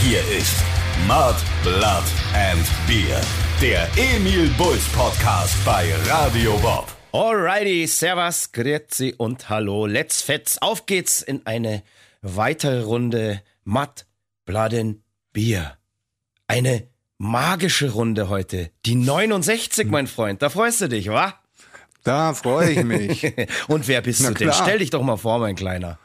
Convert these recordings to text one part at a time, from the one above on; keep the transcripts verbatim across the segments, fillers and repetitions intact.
Hier ist Mud, Blood and Beer, der Emil Bulls Podcast bei Radio Bob. Alrighty, servus, grüezi und hallo, let's fetz, auf geht's in eine weitere Runde Mud, Blood and Beer. Eine magische Runde heute, die neunundsechzig, mein Freund, da freust du dich, wa? Da freue ich mich. Und wer bist Na du denn? Klar. Stell dich doch mal vor, mein Kleiner.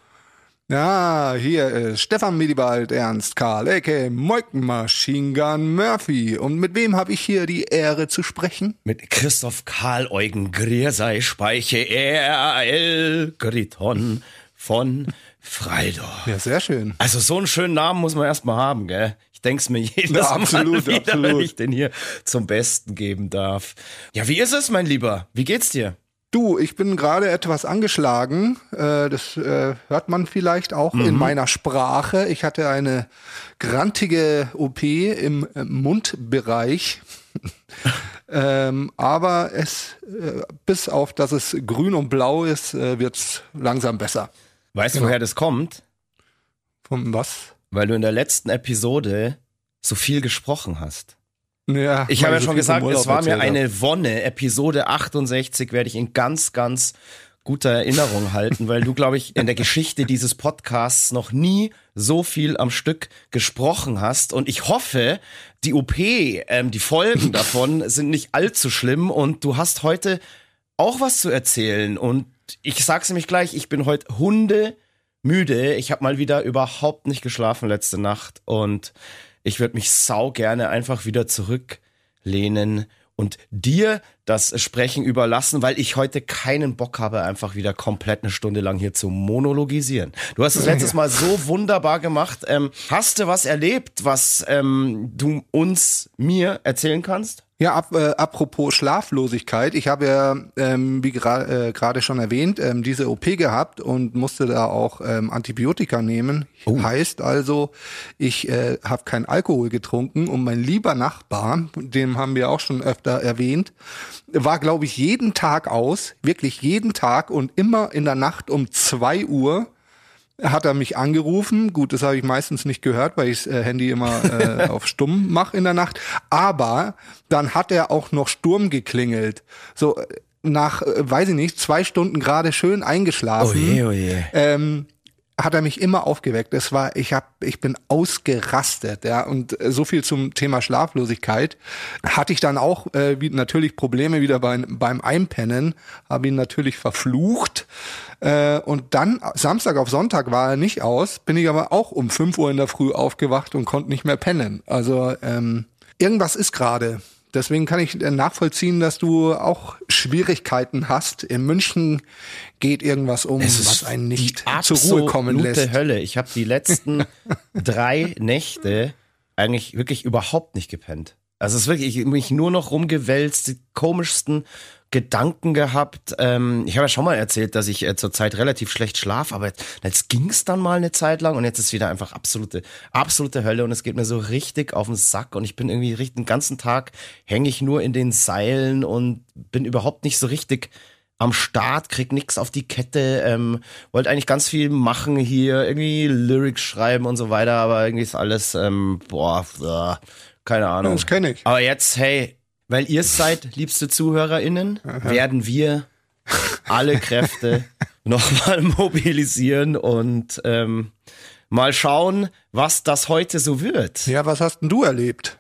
Ja, hier ist Stefan Medibald, Ernst Karl, a k a. Moik, Machine Gun Murphy. Und mit wem habe ich hier die Ehre zu sprechen? Mit Christoph Karl Eugen Griersei Speiche R L Griton von Freidorf. Ja, sehr schön. Also so einen schönen Namen muss man erstmal haben, gell? Denk's mir jedes ja, absolut, Mal wieder, absolut. Wenn ich den hier zum Besten geben darf. Ja, wie ist es, mein Lieber? Wie geht's dir? Du, ich bin gerade etwas angeschlagen. Das hört man vielleicht auch mhm. in meiner Sprache. Ich hatte eine grantige O P im Mundbereich. ähm, aber es, bis auf, dass es grün und blau ist, wird's langsam besser. Weißt du, genau. woher das kommt? Von was? Weil du in der letzten Episode so viel gesprochen hast. Ja, ich habe ja schon gesagt, es war mir eine Wonne. Episode achtundsechzig werde ich in ganz, ganz guter Erinnerung halten, weil du, glaube ich, in der Geschichte dieses Podcasts noch nie so viel am Stück gesprochen hast. Und ich hoffe, die O P, ähm, die Folgen davon sind nicht allzu schlimm. Und du hast heute auch was zu erzählen. Und ich sag's nämlich gleich, ich bin heute Hunde. Müde, ich habe mal wieder überhaupt nicht geschlafen letzte Nacht und ich würde mich sau gerne einfach wieder zurücklehnen und dir das Sprechen überlassen, weil ich heute keinen Bock habe, einfach wieder komplett eine Stunde lang hier zu monologisieren. Du hast es letztes Mal so wunderbar gemacht. Ähm, hast du was erlebt, was ähm, du uns, mir erzählen kannst? Ja, ab, äh, apropos Schlaflosigkeit, ich habe ja, ähm, wie gerade äh, gerade schon erwähnt, ähm, diese O P gehabt und musste da auch ähm, Antibiotika nehmen. Oh. Heißt also, ich äh, habe keinen Alkohol getrunken und mein lieber Nachbar, den haben wir auch schon öfter erwähnt, war, glaube ich, jeden Tag aus, wirklich jeden Tag und immer in der Nacht um zwei Uhr. Hat er mich angerufen. Gut, das habe ich meistens nicht gehört, weil ich das äh, Handy immer äh, auf stumm mache in der Nacht. Aber dann hat er auch noch Sturm geklingelt. So nach, äh, weiß ich nicht, zwei Stunden gerade schön eingeschlafen. Oh je, oh je. Ähm, hat er mich immer aufgeweckt. Es war, ich hab, ich bin ausgerastet, ja. Und so viel zum Thema Schlaflosigkeit. Hatte ich dann auch äh, wie, natürlich Probleme wieder beim, beim Einpennen, habe ihn natürlich verflucht. Äh, und dann, Samstag auf Sonntag war er nicht aus, bin ich aber auch um fünf Uhr in der Früh aufgewacht und konnte nicht mehr pennen. Also ähm, irgendwas ist gerade. Deswegen kann ich nachvollziehen, dass du auch Schwierigkeiten hast. In München geht irgendwas um, was einen nicht zur Ruhe kommen lässt. Es ist die absolute Hölle. Ich habe die letzten drei Nächte eigentlich wirklich überhaupt nicht gepennt. Also es ist wirklich, ich mich nur noch rumgewälzt, die komischsten Gedanken gehabt. Ähm, ich habe ja schon mal erzählt, dass ich äh, zurzeit relativ schlecht schlafe, aber jetzt ging es dann mal eine Zeit lang und jetzt ist wieder einfach absolute, absolute Hölle und es geht mir so richtig auf den Sack und ich bin irgendwie richtig, den ganzen Tag hänge ich nur in den Seilen und bin überhaupt nicht so richtig am Start, krieg nix auf die Kette, ähm, wollte eigentlich ganz viel machen hier, irgendwie Lyrics schreiben und so weiter, aber irgendwie ist alles, ähm, boah, äh, keine Ahnung. Das kenn ich. Aber jetzt, hey, weil ihr es seid, liebste ZuhörerInnen, aha, werden wir alle Kräfte nochmal mobilisieren und ähm, mal schauen, was das heute so wird. Ja, was hast denn du erlebt?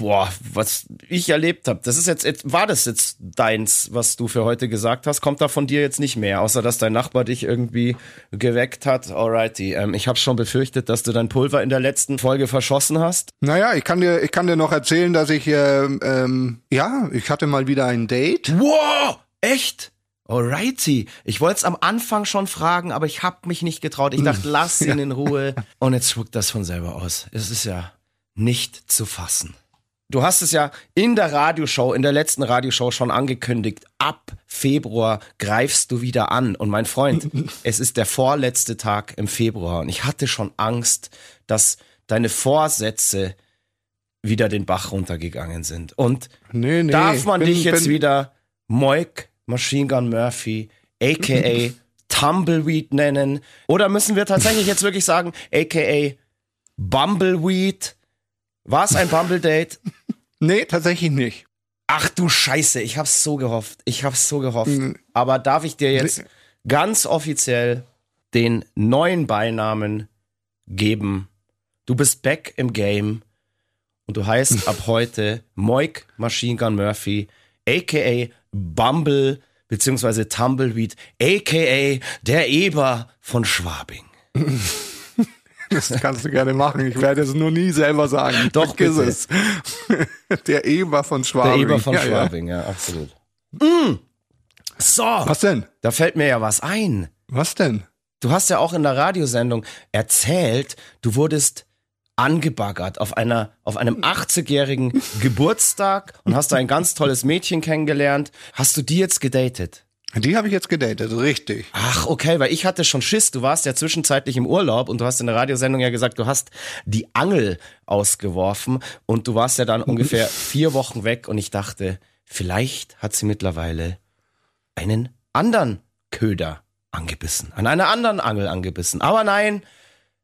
Boah, was ich erlebt habe, das ist jetzt, jetzt, war das jetzt deins, was du für heute gesagt hast? Kommt da von dir jetzt nicht mehr, außer dass dein Nachbar dich irgendwie geweckt hat? Alrighty, ähm, ich habe schon befürchtet, dass du dein Pulver in der letzten Folge verschossen hast. Naja, ich kann dir, ich kann dir noch erzählen, dass ich, ähm, ähm, ja, ich hatte mal wieder ein Date. Wow, echt? Alrighty, ich wollte es am Anfang schon fragen, aber ich habe mich nicht getraut. Ich dachte, lass ihn in Ruhe. Und jetzt spuckt das von selber aus. Es ist ja nicht zu fassen. Du hast es ja in der Radioshow, in der letzten Radioshow schon angekündigt. Ab Februar greifst du wieder an. Und mein Freund, es ist der vorletzte Tag im Februar. Und ich hatte schon Angst, dass deine Vorsätze wieder den Bach runtergegangen sind. Und nee, nee, darf man bin, dich jetzt bin... wieder Moik, Machine Gun Murphy, a k a. Tumbleweed nennen? Oder müssen wir tatsächlich jetzt wirklich sagen, a k a. Bumbleweed. War es ein Bumble-Date? Nee, tatsächlich nicht. Ach du Scheiße, ich hab's so gehofft. Ich hab's so gehofft. Mhm. Aber darf ich dir jetzt ganz offiziell den neuen Beinamen geben? Du bist back im Game und du heißt ab heute Moik Machine Gun Murphy, a k a. Bumble bzw. Tumbleweed, a k a der Eber von Schwabing. Das kannst du gerne machen. Ich werde es nur nie selber sagen. Doch, ist es. Der Eber von Schwabing. Der Eber von ja, Schwabing, ja, ja absolut. Mm. So. Was denn? Da fällt mir ja was ein. Was denn? Du hast ja auch in der Radiosendung erzählt, du wurdest angebaggert auf einer, auf einem achtzigjährigen Geburtstag und hast da ein ganz tolles Mädchen kennengelernt. Hast du die jetzt gedatet? Die habe ich jetzt gedatet, richtig. Ach, okay, weil ich hatte schon Schiss. Du warst ja zwischenzeitlich im Urlaub und du hast in der Radiosendung ja gesagt, du hast die Angel ausgeworfen und du warst ja dann ungefähr vier Wochen weg und ich dachte, vielleicht hat sie mittlerweile einen anderen Köder angebissen, an einer anderen Angel angebissen. Aber nein,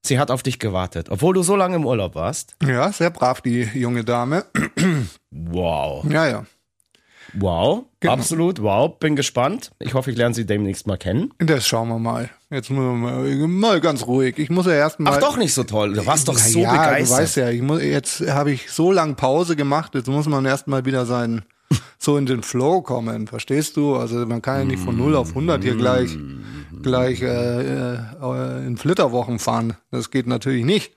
sie hat auf dich gewartet, obwohl du so lange im Urlaub warst. Ja, sehr brav, die junge Dame. Wow. Ja, ja. Wow, genau. Absolut, wow, bin gespannt. Ich hoffe, ich lerne sie demnächst mal kennen. Das schauen wir mal. Jetzt müssen wir mal, mal ganz ruhig. Ich muss ja erst mal... Ach doch, nicht so toll. Du warst doch so ja, begeistert. Du weißt ja, ich muss, jetzt habe ich so lange Pause gemacht, jetzt muss man erst mal wieder sein, so in den Flow kommen, verstehst du? Also man kann ja nicht von null auf hundert hier gleich, gleich äh, äh, in Flitterwochen fahren. Das geht natürlich nicht.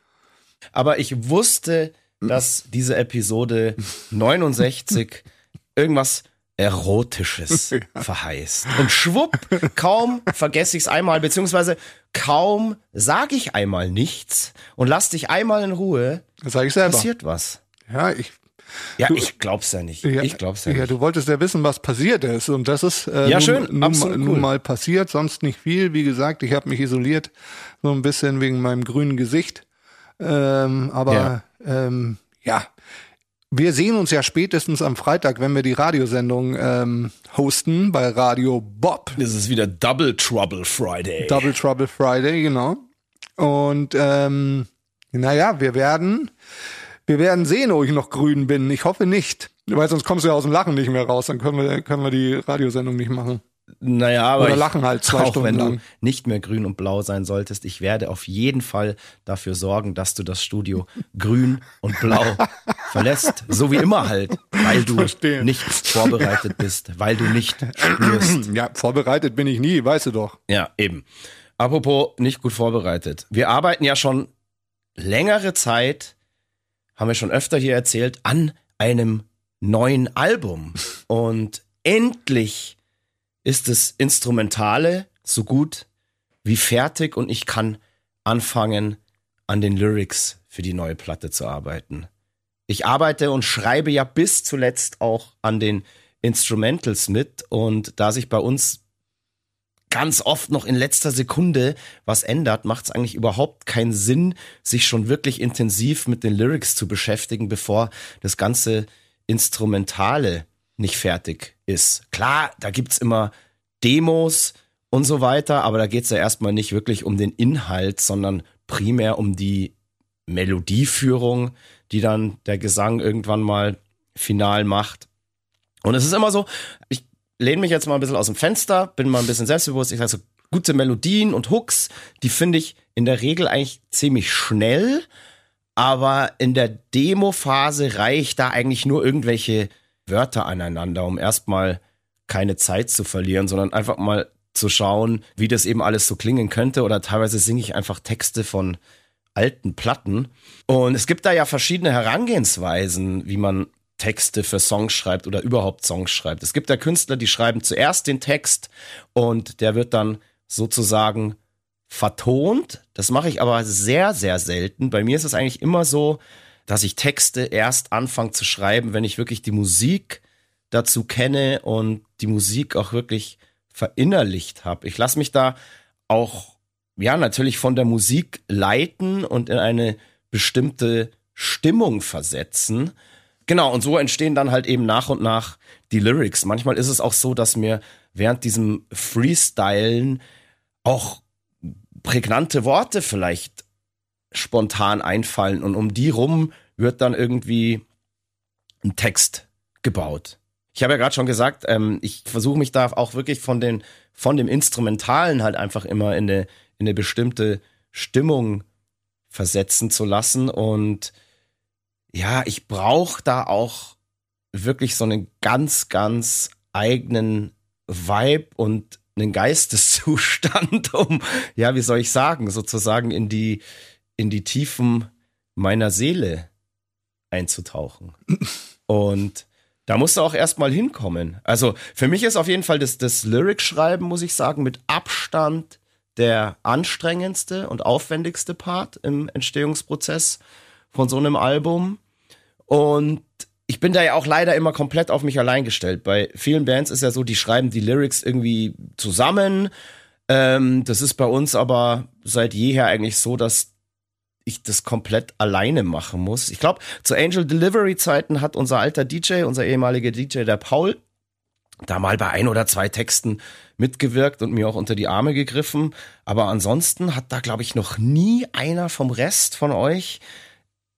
Aber ich wusste, dass diese Episode neunundsechzig... irgendwas Erotisches verheißt. Und schwupp, kaum vergesse ich es einmal, beziehungsweise kaum sage ich einmal nichts und lass dich einmal in Ruhe. Das sage ich selber. Passiert was. Ja, ich, ja, du, ich glaub's ja nicht. Ja, ich glaub's ja, ja nicht. Du wolltest ja wissen, was passiert ist. Und das ist äh, ja, nun, schön. Nun, Absolut nun cool. mal passiert, sonst nicht viel. Wie gesagt, ich habe mich isoliert, so ein bisschen wegen meinem grünen Gesicht. Ähm, aber ja. Ähm, ja. Wir sehen uns ja spätestens am Freitag, wenn wir die Radiosendung ähm, hosten bei Radio Bob. Das ist wieder Double Trouble Friday. Double Trouble Friday, genau. Und ähm, naja, wir werden, wir werden sehen, ob ich noch grün bin. Ich hoffe nicht, weil sonst kommst du ja aus dem Lachen nicht mehr raus. Dann können wir, können wir die Radiosendung nicht machen. Naja, aber oder lachen halt zwei auch Stunden wenn lang. Du nicht mehr grün und blau sein solltest, ich werde auf jeden Fall dafür sorgen, dass du das Studio grün und blau verlässt, so wie immer halt, weil du Verstehen. nicht vorbereitet bist, weil du nicht spürst. Ja, vorbereitet bin ich nie, weißt du doch. Ja, eben. Apropos nicht gut vorbereitet. Wir arbeiten ja schon längere Zeit, haben wir schon öfter hier erzählt, an einem neuen Album und endlich ist das Instrumentale so gut wie fertig und ich kann anfangen, an den Lyrics für die neue Platte zu arbeiten. Ich arbeite und schreibe ja bis zuletzt auch an den Instrumentals mit und da sich bei uns ganz oft noch in letzter Sekunde was ändert, macht es eigentlich überhaupt keinen Sinn, sich schon wirklich intensiv mit den Lyrics zu beschäftigen, bevor das ganze Instrumentale nicht fertig ist. Klar, da gibt's immer Demos und so weiter, aber da geht's ja erstmal nicht wirklich um den Inhalt, sondern primär um die Melodieführung, die dann der Gesang irgendwann mal final macht. Und es ist immer so, ich lehne mich jetzt mal ein bisschen aus dem Fenster, bin mal ein bisschen selbstbewusst, ich sage so, gute Melodien und Hooks, die finde ich in der Regel eigentlich ziemlich schnell, aber in der Demo-Phase reicht da eigentlich nur irgendwelche Wörter aneinander, um erstmal keine Zeit zu verlieren, sondern einfach mal zu schauen, wie das eben alles so klingen könnte. Oder teilweise singe ich einfach Texte von alten Platten. Und es gibt da ja verschiedene Herangehensweisen, wie man Texte für Songs schreibt oder überhaupt Songs schreibt. Es gibt ja Künstler, die schreiben zuerst den Text und der wird dann sozusagen vertont. Das mache ich aber sehr, sehr selten. Bei mir ist es eigentlich immer so, dass ich Texte erst anfange zu schreiben, wenn ich wirklich die Musik dazu kenne und die Musik auch wirklich verinnerlicht habe. Ich lasse mich da auch, ja, natürlich von der Musik leiten und in eine bestimmte Stimmung versetzen. Genau, und so entstehen dann halt eben nach und nach die Lyrics. Manchmal ist es auch so, dass mir während diesem Freestylen auch prägnante Worte vielleicht spontan einfallen und um die rum wird dann irgendwie ein Text gebaut. Ich habe ja gerade schon gesagt, ähm, ich versuche mich da auch wirklich von den von dem Instrumentalen halt einfach immer in eine, in eine bestimmte Stimmung versetzen zu lassen und ja, ich brauche da auch wirklich so einen ganz, ganz eigenen Vibe und einen Geisteszustand, um, ja, wie soll ich sagen, sozusagen in die, in die Tiefen meiner Seele einzutauchen. Und da musst du auch erstmal hinkommen. Also für mich ist auf jeden Fall das, das Lyric-Schreiben, muss ich sagen, mit Abstand der anstrengendste und aufwendigste Part im Entstehungsprozess von so einem Album. Und ich bin da ja auch leider immer komplett auf mich allein gestellt. Bei vielen Bands ist ja so, die schreiben die Lyrics irgendwie zusammen. Ähm, das ist bei uns aber seit jeher eigentlich so, dass ich das komplett alleine machen muss. Ich glaube, zu Angel Delivery Zeiten hat unser alter D J, unser ehemaliger D J, der Paul, da mal bei ein oder zwei Texten mitgewirkt und mir auch unter die Arme gegriffen. Aber ansonsten hat da, glaube ich, noch nie einer vom Rest von euch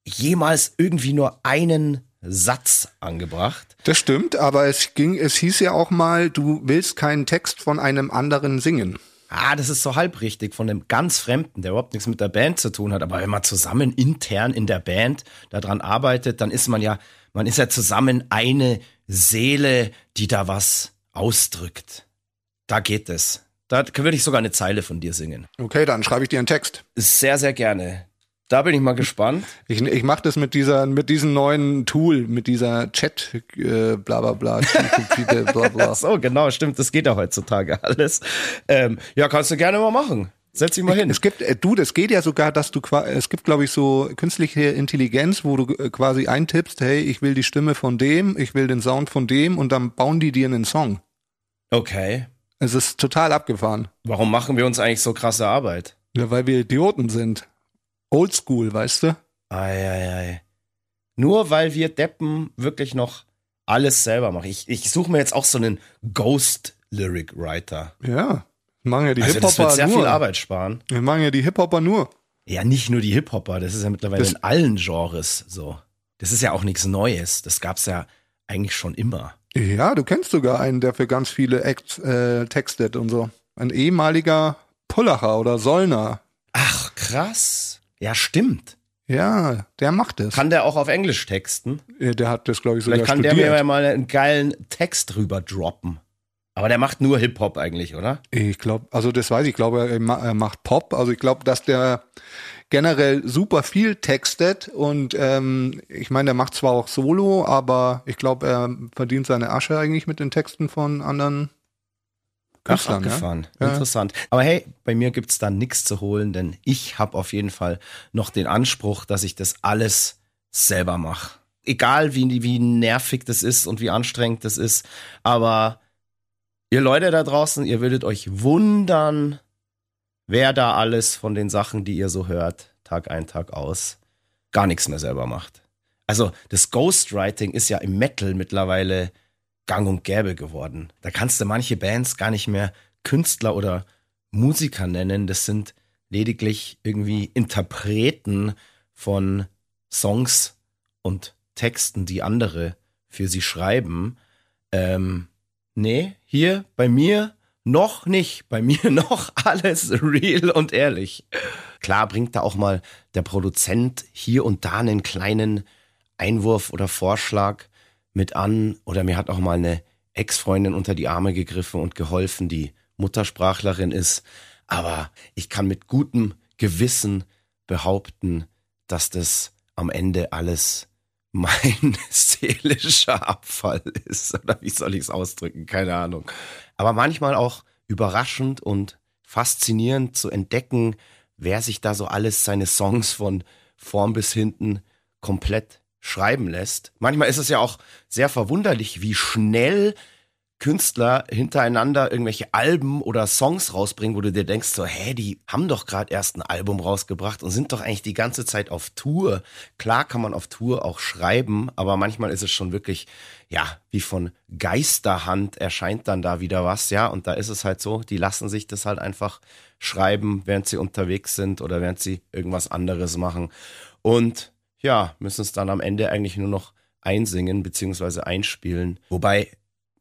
jemals irgendwie nur einen Satz angebracht. Das stimmt, aber es ging, es hieß ja auch mal, du willst keinen Text von einem anderen singen. Ah, das ist so halbrichtig, von einem ganz Fremden, der überhaupt nichts mit der Band zu tun hat. Aber wenn man zusammen intern in der Band daran arbeitet, dann ist man ja, man ist ja zusammen eine Seele, die da was ausdrückt. Da geht es. Da würde ich sogar eine Zeile von dir singen. Okay, dann schreibe ich dir einen Text. Sehr, sehr gerne. Da bin ich mal gespannt. Ich, ich mache das mit dieser, mit diesem neuen Tool, mit dieser Chat, äh, bla bla bla, bla, bla. So, genau, stimmt, das geht ja heutzutage alles. Ähm, ja, kannst du gerne mal machen. Setz dich mal hin. Es gibt, du, das geht ja sogar, dass du, es gibt, glaube ich, so künstliche Intelligenz, wo du quasi eintippst, hey, ich will die Stimme von dem, ich will den Sound von dem und dann bauen die dir einen Song. Okay. Es ist total abgefahren. Warum machen wir uns eigentlich so krasse Arbeit? Ja, weil wir Idioten sind. Oldschool, weißt du? Ei, ei, ei. Nur weil wir Deppen wirklich noch alles selber machen. Ich, ich suche mir jetzt auch so einen Ghost-Lyric-Writer. Ja, machen ja die also Hip-Hopper nur. Das wird sehr nur. viel Arbeit sparen. Wir machen ja die Hip-Hopper nur. Ja, nicht nur die Hip-Hopper. Das ist ja mittlerweile das in allen Genres so. Das ist ja auch nichts Neues. Das gab's ja eigentlich schon immer. Ja, du kennst sogar einen, der für ganz viele Acts äh, textet und so. Ein ehemaliger Pullacher oder Sollner. Ach, krass. Ja, stimmt. Ja, der macht es. Kann der auch auf Englisch texten? Ja, der hat das, glaube ich, sogar studiert. Vielleicht kann studiert. der mir mal einen geilen Text drüber droppen. Aber der macht nur Hip-Hop eigentlich, oder? Ich glaube, also das weiß ich, ich glaube, er macht Pop. Also ich glaube, dass der generell super viel textet. Und ähm, ich meine, der macht zwar auch Solo, aber ich glaube, er verdient seine Asche eigentlich mit den Texten von anderen Ach, abgefahren. Ja? Interessant. Aber hey, bei mir gibt es da nichts zu holen, denn ich habe auf jeden Fall noch den Anspruch, dass ich das alles selber mache. Egal, wie, wie nervig das ist und wie anstrengend das ist. Aber ihr Leute da draußen, ihr würdet euch wundern, wer da alles von den Sachen, die ihr so hört, Tag ein, Tag aus, gar nichts mehr selber macht. Also das Ghostwriting ist ja im Metal mittlerweile gang und gäbe geworden. Da kannst du manche Bands gar nicht mehr Künstler oder Musiker nennen. Das sind lediglich irgendwie Interpreten von Songs und Texten, die andere für sie schreiben. Ähm, nee, hier bei mir noch nicht. Bei mir noch alles real und ehrlich. Klar bringt da auch mal der Produzent hier und da einen kleinen Einwurf oder Vorschlag mit an, oder mir hat auch mal eine Ex-Freundin unter die Arme gegriffen und geholfen, die Muttersprachlerin ist. Aber ich kann mit gutem Gewissen behaupten, dass das am Ende alles mein seelischer Abfall ist. Oder wie soll ich es ausdrücken? Keine Ahnung. Aber manchmal auch überraschend und faszinierend zu entdecken, wer sich da so alles seine Songs von vorn bis hinten komplett schreiben lässt. Manchmal ist es ja auch sehr verwunderlich, wie schnell Künstler hintereinander irgendwelche Alben oder Songs rausbringen, wo du dir denkst so, hä, die haben doch gerade erst ein Album rausgebracht und sind doch eigentlich die ganze Zeit auf Tour. Klar kann man auf Tour auch schreiben, aber manchmal ist es schon wirklich, ja, wie von Geisterhand erscheint dann da wieder was, ja, und da ist es halt so, die lassen sich das halt einfach schreiben, während sie unterwegs sind oder während sie irgendwas anderes machen und ja, müssen es dann am Ende eigentlich nur noch einsingen bzw. einspielen, wobei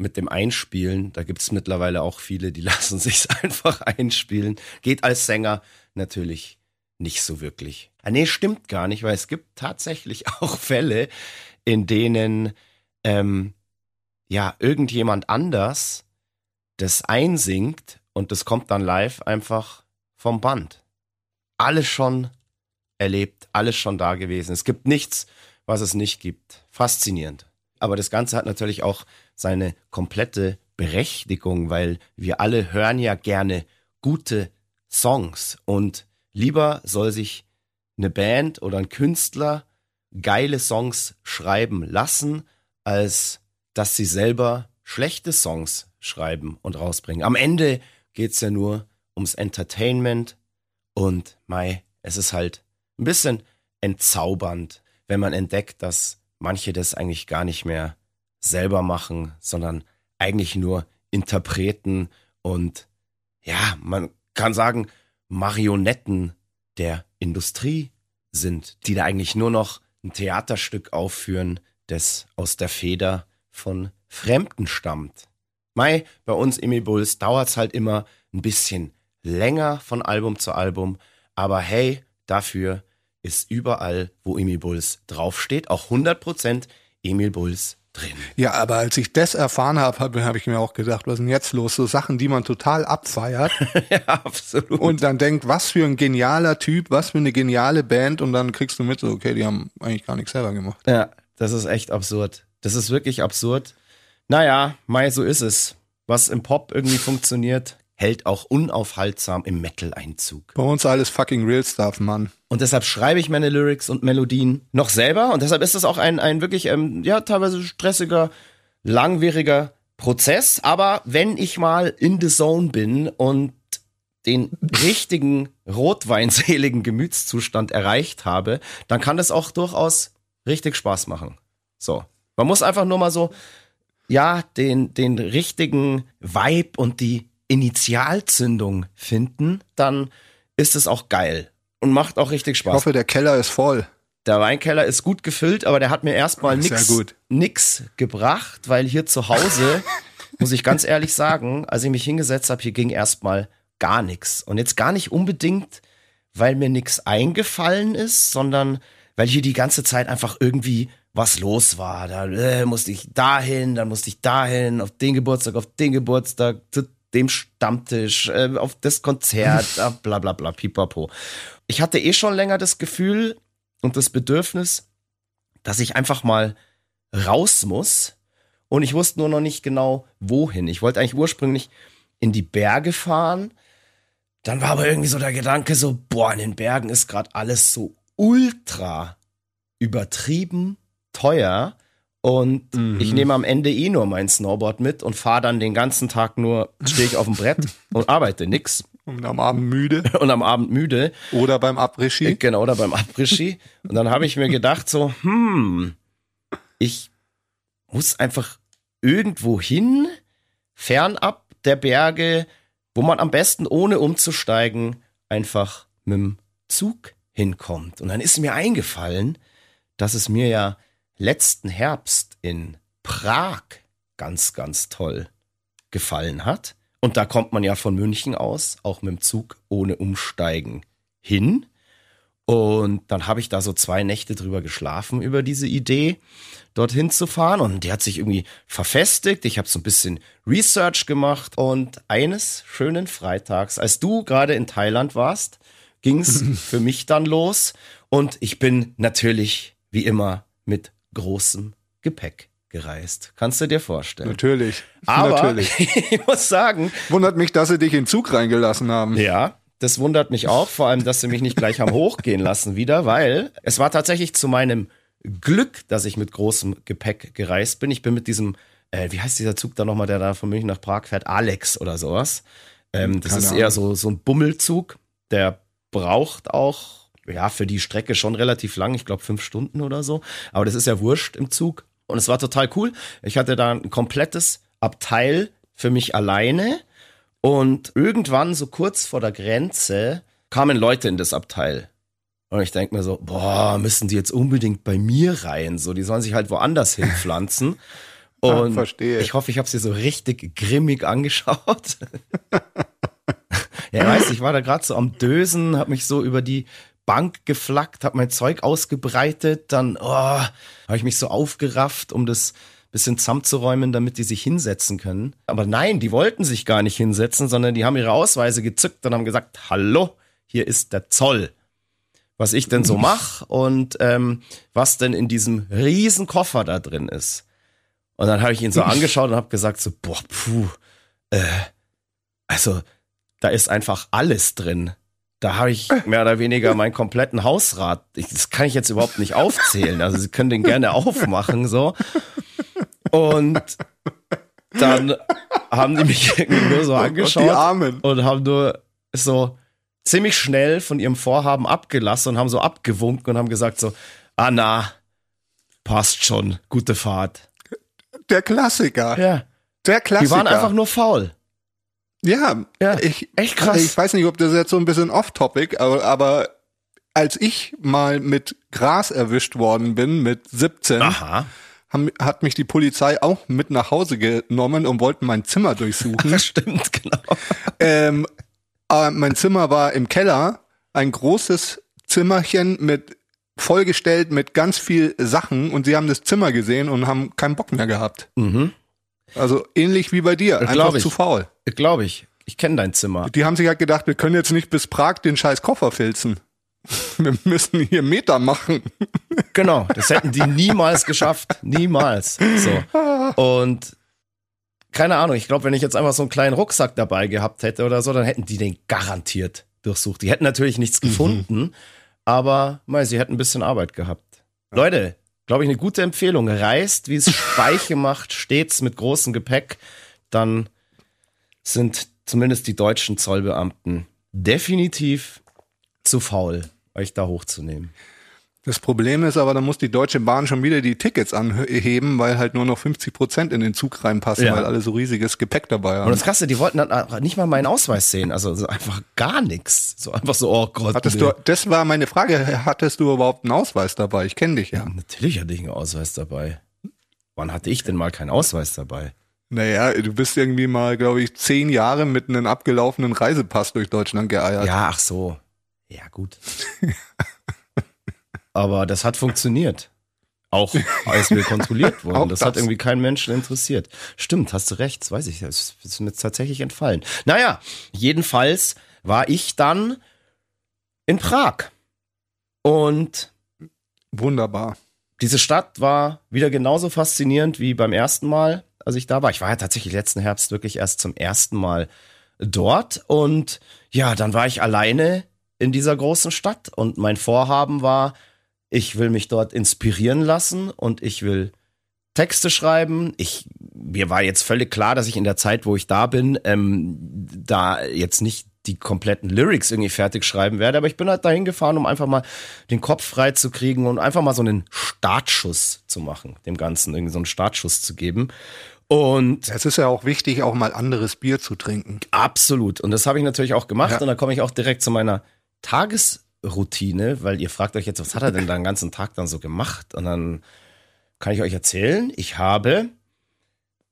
mit dem Einspielen, da gibt es mittlerweile auch viele, die lassen sich's einfach einspielen. Geht als Sänger natürlich nicht so wirklich. Ah, nee, stimmt gar nicht, weil es gibt tatsächlich auch Fälle, in denen ähm, ja irgendjemand anders das einsingt und das kommt dann live einfach vom Band. Alles schon erlebt, alles schon da gewesen. Es gibt nichts, was es nicht gibt. Faszinierend. Aber das Ganze hat natürlich auch seine komplette Berechtigung, weil wir alle hören ja gerne gute Songs und lieber soll sich eine Band oder ein Künstler geile Songs schreiben lassen, als dass sie selber schlechte Songs schreiben und rausbringen. Am Ende geht's ja nur ums Entertainment und mei, es ist halt ein bisschen entzaubernd, wenn man entdeckt, dass manche das eigentlich gar nicht mehr selber machen, sondern eigentlich nur Interpreten und ja, man kann sagen, Marionetten der Industrie sind, die da eigentlich nur noch ein Theaterstück aufführen, das aus der Feder von Fremden stammt. Mei, bei uns Emil Bulls dauert es halt immer ein bisschen länger von Album zu Album, aber hey, dafür ist überall, wo Emil Bulls draufsteht, auch hundert Prozent Emil Bulls drin. Ja, aber als ich das erfahren habe, habe hab ich mir auch gedacht, was ist denn jetzt los? So Sachen, die man total abfeiert. Ja, absolut. Und dann denkt, was für ein genialer Typ, was für eine geniale Band und dann kriegst du mit, so, okay, die haben eigentlich gar nichts selber gemacht. Ja, das ist echt absurd. Das ist wirklich absurd. Naja, mei, so ist es. Was im Pop irgendwie funktioniert, hält auch unaufhaltsam im Metal Einzug. Bei uns alles fucking real stuff, Mann. Und deshalb schreibe ich meine Lyrics und Melodien noch selber und deshalb ist das auch ein, ein wirklich, ähm, ja, teilweise stressiger, langwieriger Prozess. Aber wenn ich mal in the zone bin und den richtigen rotweinseligen Gemütszustand erreicht habe, dann kann das auch durchaus richtig Spaß machen. So. Man muss einfach nur mal so, ja, den, den richtigen Vibe und die Initialzündung finden, dann ist es auch geil und macht auch richtig Spaß. Ich hoffe, der Keller ist voll. Der Weinkeller ist gut gefüllt, aber der hat mir erstmal nichts gebracht, weil hier zu Hause, muss ich ganz ehrlich sagen, als ich mich hingesetzt habe, hier ging erstmal gar nichts. Und jetzt gar nicht unbedingt, weil mir nichts eingefallen ist, sondern weil hier die ganze Zeit einfach irgendwie was los war. Da äh, musste ich dahin, dann musste ich dahin, auf den Geburtstag, auf den Geburtstag, dem Stammtisch, äh, auf das Konzert, äh, bla bla bla, pipapo. Ich hatte eh schon länger das Gefühl und das Bedürfnis, dass ich einfach mal raus muss und ich wusste nur noch nicht genau, wohin. Ich wollte eigentlich ursprünglich in die Berge fahren, dann war aber irgendwie so der Gedanke so, boah, in den Bergen ist gerade alles so ultra übertrieben teuer und mhm. ich nehme am Ende eh nur mein Snowboard mit und fahre dann den ganzen Tag nur, stehe ich auf dem Brett und arbeite nix. Und am Abend müde. Und am Abend müde. Oder beim Après-Ski. Genau, oder beim Après-Ski. Und dann habe ich mir gedacht so, hm, ich muss einfach irgendwo hin, fernab der Berge, wo man am besten, ohne umzusteigen, einfach mit dem Zug hinkommt. Und dann ist mir eingefallen, dass es mir ja letzten Herbst in Prag ganz, ganz toll gefallen hat. Und da kommt man ja von München aus, auch mit dem Zug ohne Umsteigen hin. Und dann habe ich da so zwei Nächte drüber geschlafen, über diese Idee, dorthin zu fahren. Und die hat sich irgendwie verfestigt. Ich habe so ein bisschen Research gemacht. Und eines schönen Freitags, als du gerade in Thailand warst, ging es für mich dann los. Und ich bin natürlich, wie immer, mit großem Gepäck gereist. Kannst du dir vorstellen? Natürlich. Aber natürlich. Ich muss sagen... Wundert mich, dass sie dich in den Zug reingelassen haben. Ja, das wundert mich auch. Vor allem, dass sie mich nicht gleich haben hochgehen lassen wieder, weil es war tatsächlich zu meinem Glück, dass ich mit großem Gepäck gereist bin. Ich bin mit diesem äh, wie heißt dieser Zug da nochmal, der da von München nach Prag fährt? Alex oder sowas. Ähm, das Keine ist Ahnung. eher so, so ein Bummelzug, der braucht auch, ja, für die Strecke schon relativ lang, ich glaube fünf Stunden oder so. Aber das ist ja wurscht im Zug. Und es war total cool. Ich hatte da ein komplettes Abteil für mich alleine. Und irgendwann, so kurz vor der Grenze, kamen Leute in das Abteil. Und ich denke mir so, boah, müssen die jetzt unbedingt bei mir rein? So, die sollen sich halt woanders hinpflanzen. Und ah, verstehe. Ich hoffe, ich habe sie so richtig grimmig angeschaut. Ja, weißt du, ich war da gerade so am Dösen, habe mich so über die Bank geflackt, habe mein Zeug ausgebreitet. Dann oh, habe ich mich so aufgerafft, um das bisschen zusammenzuräumen, damit die sich hinsetzen können. Aber nein, die wollten sich gar nicht hinsetzen, sondern die haben ihre Ausweise gezückt und haben gesagt, hallo, hier ist der Zoll. Was ich denn so mache und ähm, was denn in diesem riesen Koffer da drin ist. Und dann habe ich ihn so angeschaut und habe gesagt so, boah, puh, äh, also da ist einfach alles drin. Da habe ich mehr oder weniger meinen kompletten Hausrat. Ich, das kann ich jetzt überhaupt nicht aufzählen. Also Sie können den gerne aufmachen, so. Und dann haben die mich irgendwie nur so angeschaut und haben nur so ziemlich schnell von ihrem Vorhaben abgelassen und haben so abgewunken und haben gesagt so, ah na, passt schon, gute Fahrt. Der Klassiker. Ja. Der Klassiker. Die waren einfach nur faul. Ja, ja. Ich, echt krass. Ich weiß nicht, ob das jetzt so ein bisschen off-topic, aber, aber als ich mal mit Gras erwischt worden bin, mit siebzehn, aha, hat mich die Polizei auch mit nach Hause genommen und wollten mein Zimmer durchsuchen. Das stimmt, genau. Ähm, aber mein Zimmer war im Keller, ein großes Zimmerchen mit vollgestellt mit ganz viel Sachen und sie haben das Zimmer gesehen und haben keinen Bock mehr gehabt. Mhm. Also ähnlich wie bei dir, das einfach zu faul. Glaube ich. Ich kenne dein Zimmer. Die haben sich halt gedacht, wir können jetzt nicht bis Prag den scheiß Koffer filzen. Wir müssen hier Meter machen. Genau, das hätten die niemals geschafft. Niemals. So. Und keine Ahnung, ich glaube, wenn ich jetzt einfach so einen kleinen Rucksack dabei gehabt hätte oder so, dann hätten die den garantiert durchsucht. Die hätten natürlich nichts gefunden, mhm. aber mei, sie hätten ein bisschen Arbeit gehabt. Ja. Leute, glaube ich, eine gute Empfehlung. Reist, wie es Speiche macht, stets mit großem Gepäck. Dann sind zumindest die deutschen Zollbeamten definitiv zu faul, euch da hochzunehmen. Das Problem ist aber, da muss die Deutsche Bahn schon wieder die Tickets anheben, weil halt nur noch fünfzig Prozent in den Zug reinpassen, ja. weil alle so riesiges Gepäck dabei haben. Und das Krasse, die wollten dann nicht mal meinen Ausweis sehen, also einfach gar nichts. So einfach so, oh Gott. Hattest du, das war meine Frage, hattest du überhaupt einen Ausweis dabei? Ich kenne dich ja. Natürlich hatte ich einen Ausweis dabei. Wann hatte ich denn mal keinen Ausweis dabei? Naja, du bist irgendwie mal, glaube ich, zehn Jahre mit einem abgelaufenen Reisepass durch Deutschland geeiert. Ja, ach so. Ja, gut. Aber das hat funktioniert. Auch als wir kontrolliert wurden. Das, das hat irgendwie keinen Menschen interessiert. Stimmt, hast du recht, das weiß ich. Das ist mir tatsächlich entfallen. Naja, jedenfalls war ich dann in Prag. Und wunderbar. Diese Stadt war wieder genauso faszinierend wie beim ersten Mal, als ich da war. Ich war ja tatsächlich letzten Herbst wirklich erst zum ersten Mal dort. Und ja, dann war ich alleine in dieser großen Stadt. Und mein Vorhaben war, ich will mich dort inspirieren lassen und ich will Texte schreiben. Ich, mir war jetzt völlig klar, dass ich in der Zeit, wo ich da bin, ähm, da jetzt nicht die kompletten Lyrics irgendwie fertig schreiben werde. Aber ich bin halt dahin gefahren, um einfach mal den Kopf frei zu kriegen und einfach mal so einen Startschuss zu machen, dem Ganzen irgendwie so einen Startschuss zu geben. Und es ist ja auch wichtig, auch mal anderes Bier zu trinken. Absolut. Und das habe ich natürlich auch gemacht. Ja. Und da komme ich auch direkt zu meiner Tagesroutine, weil ihr fragt euch jetzt, was hat er denn da den ganzen Tag dann so gemacht? Und dann kann ich euch erzählen, ich habe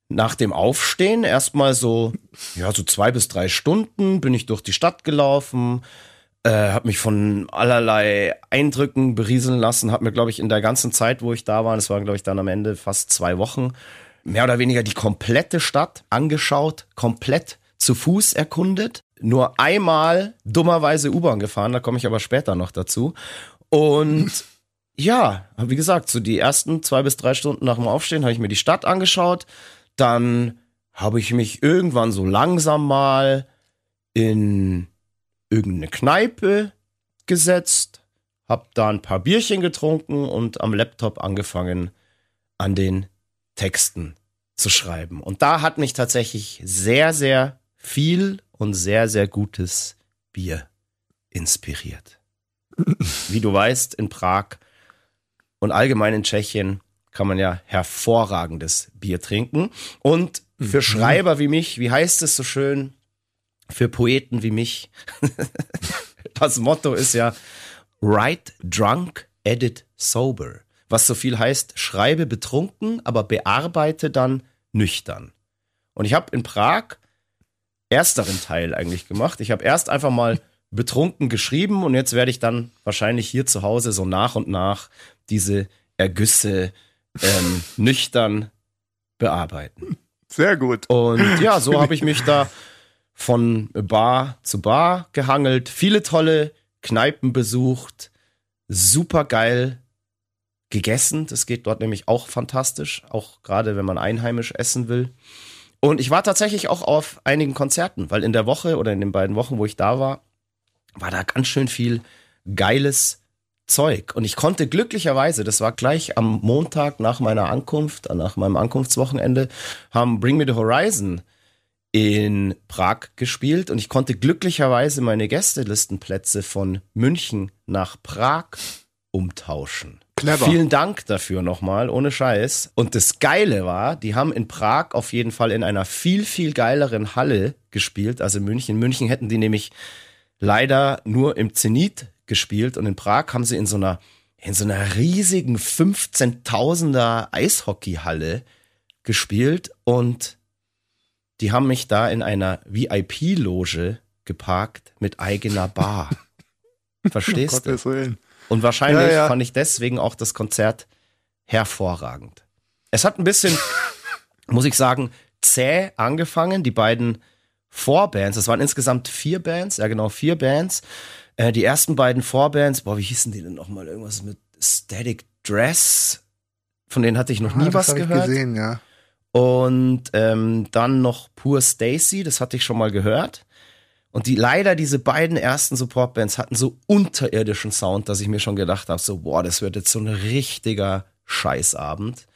nach dem Aufstehen erstmal so, ja, so zwei bis drei Stunden bin ich durch die Stadt gelaufen, äh, habe mich von allerlei Eindrücken berieseln lassen, habe mir, glaube ich, in der ganzen Zeit, wo ich da war, das waren, glaube ich, dann am Ende fast zwei Wochen, mehr oder weniger die komplette Stadt angeschaut, komplett zu Fuß erkundet. Nur einmal dummerweise U-Bahn gefahren, da komme ich aber später noch dazu. Und ja, wie gesagt, so die ersten zwei bis drei Stunden nach dem Aufstehen habe ich mir die Stadt angeschaut. Dann habe ich mich irgendwann so langsam mal in irgendeine Kneipe gesetzt, habe da ein paar Bierchen getrunken und am Laptop angefangen, an den Texten zu schreiben. Und da hat mich tatsächlich sehr, sehr viel und sehr, sehr gutes Bier inspiriert. Wie du weißt, in Prag und allgemein in Tschechien kann man ja hervorragendes Bier trinken. Und für Schreiber wie mich, wie heißt es so schön, für Poeten wie mich, das Motto ist ja Write drunk, edit sober. Was so viel heißt, schreibe betrunken, aber bearbeite dann nüchtern. Und ich habe in Prag ersteren Teil eigentlich gemacht. Ich habe erst einfach mal betrunken geschrieben und jetzt werde ich dann wahrscheinlich hier zu Hause so nach und nach diese Ergüsse ähm, nüchtern bearbeiten. Sehr gut. Und ja, so habe ich mich da von Bar zu Bar gehangelt, viele tolle Kneipen besucht, super geil gegessen. Das geht dort nämlich auch fantastisch, auch gerade wenn man einheimisch essen will. Und ich war tatsächlich auch auf einigen Konzerten, weil in der Woche oder in den beiden Wochen, wo ich da war, war da ganz schön viel geiles Zeug. Und ich konnte glücklicherweise, das war gleich am Montag nach meiner Ankunft, nach meinem Ankunftswochenende, haben Bring Me The Horizon in Prag gespielt und ich konnte glücklicherweise meine Gästelistenplätze von München nach Prag umtauschen. Clever. Vielen Dank dafür nochmal, ohne Scheiß. Und das Geile war, die haben in Prag auf jeden Fall in einer viel, viel geileren Halle gespielt, also in München. In München hätten die nämlich leider nur im Zenit gespielt und in Prag haben sie in so einer, in so einer riesigen fünfzehntausender Eishockeyhalle gespielt und die haben mich da in einer V I P-Loge geparkt mit eigener Bar. Verstehst oh Gott, du? Und wahrscheinlich ja, ja. fand ich deswegen auch das Konzert hervorragend. Es hat ein bisschen, muss ich sagen, zäh angefangen. Die beiden Vorbands, es waren insgesamt vier Bands, ja genau, vier Bands. Äh, die ersten beiden Vorbands, boah, wie hießen die denn nochmal? Irgendwas mit Static Dress. Von denen hatte ich noch ah, nie was gehört. Das habe ich gesehen, ja. Und ähm, dann noch Poorstacy, das hatte ich schon mal gehört. Und die leider diese beiden ersten Supportbands hatten so unterirdischen Sound, dass ich mir schon gedacht habe, so boah, das wird jetzt so ein richtiger Scheißabend.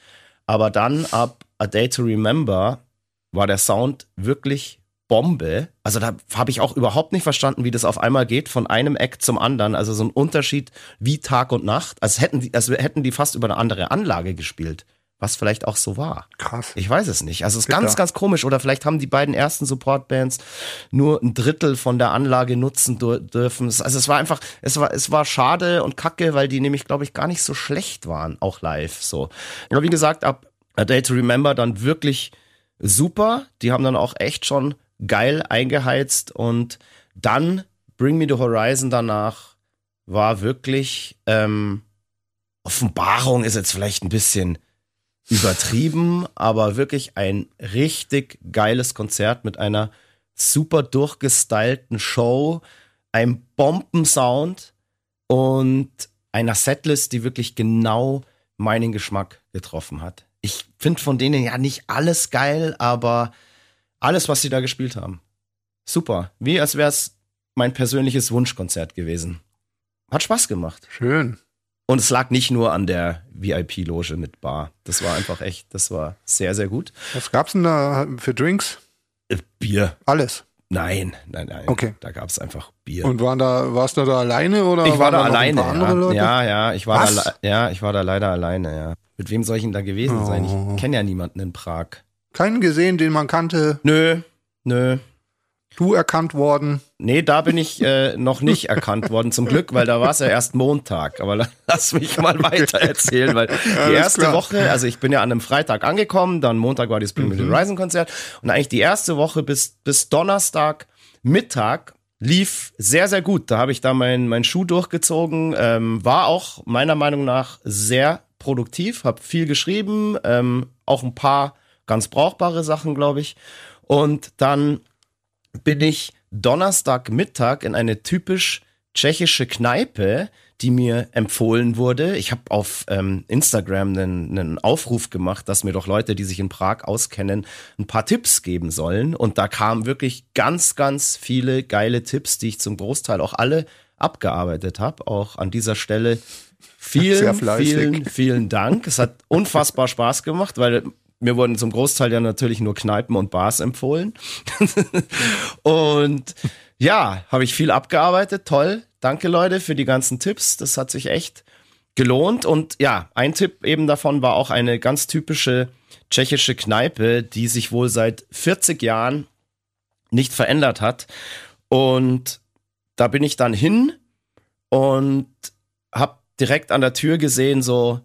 Aber dann ab A Day To Remember war der Sound wirklich Bombe. Also da habe ich auch überhaupt nicht verstanden, wie das auf einmal geht, von einem Act zum anderen. Also so ein Unterschied wie Tag und Nacht. Als hätten die, als hätten die fast über eine andere Anlage gespielt. Was vielleicht auch so war. Krass. Ich weiß es nicht. Also es ist Bitter. ganz, ganz komisch. Oder vielleicht haben die beiden ersten Supportbands nur ein Drittel von der Anlage nutzen dur- dürfen. Also es war einfach, es war, es war schade und kacke, weil die nämlich, glaube ich, gar nicht so schlecht waren, auch live so. Aber wie gesagt, ab A Day To Remember dann wirklich super. Die haben dann auch echt schon geil eingeheizt und dann Bring Me The Horizon danach war wirklich ähm, Offenbarung ist jetzt vielleicht ein bisschen übertrieben, aber wirklich ein richtig geiles Konzert mit einer super durchgestylten Show, einem Bombensound und einer Setlist, die wirklich genau meinen Geschmack getroffen hat. Ich finde von denen ja nicht alles geil, aber alles, was sie da gespielt haben, super. Wie als wäre es mein persönliches Wunschkonzert gewesen. Hat Spaß gemacht. Schön. Und es lag nicht nur an der V I P-Loge mit Bar. Das war einfach echt, das war sehr, sehr gut. Was gab's denn da für Drinks? Bier. Alles? Nein, nein, nein. Okay. Da gab's einfach Bier. Und waren da, warst du da alleine oder? Ich war da, da alleine, ja. ja, ja, ich war da, ja, ich war da leider alleine, ja. Mit wem soll ich denn da gewesen sein? Oh. Ich kenne ja niemanden in Prag. Keinen gesehen, den man kannte? Nö, nö. Du erkannt worden? Nee, da bin ich äh, noch nicht erkannt worden, zum Glück, weil da war es ja erst Montag. Aber lass mich mal okay. weiter erzählen, weil ja, die erste klar. Woche, also ich bin ja an einem Freitag angekommen, dann Montag war das Bring Me The Horizon Konzert und eigentlich die erste Woche bis, bis Donnerstag Mittag lief sehr, sehr gut. Da habe ich da meinen mein Schuh durchgezogen, ähm, war auch meiner Meinung nach sehr produktiv, habe viel geschrieben, ähm, auch ein paar ganz brauchbare Sachen, glaube ich. Und dann bin ich Donnerstagmittag in eine typisch tschechische Kneipe, die mir empfohlen wurde. Ich habe auf ähm, Instagram einen, einen Aufruf gemacht, dass mir doch Leute, die sich in Prag auskennen, ein paar Tipps geben sollen. Und da kamen wirklich ganz, ganz viele geile Tipps, die ich zum Großteil auch alle abgearbeitet habe. Auch an dieser Stelle vielen, vielen, vielen Dank. Es hat unfassbar Spaß gemacht, weil mir wurden zum Großteil ja natürlich nur Kneipen und Bars empfohlen. Und ja, habe ich viel abgearbeitet. Toll. Danke, Leute, für die ganzen Tipps. Das hat sich echt gelohnt. Und ja, ein Tipp eben davon war auch eine ganz typische tschechische Kneipe, die sich wohl seit vierzig Jahren nicht verändert hat. Und da bin ich dann hin und habe direkt an der Tür gesehen so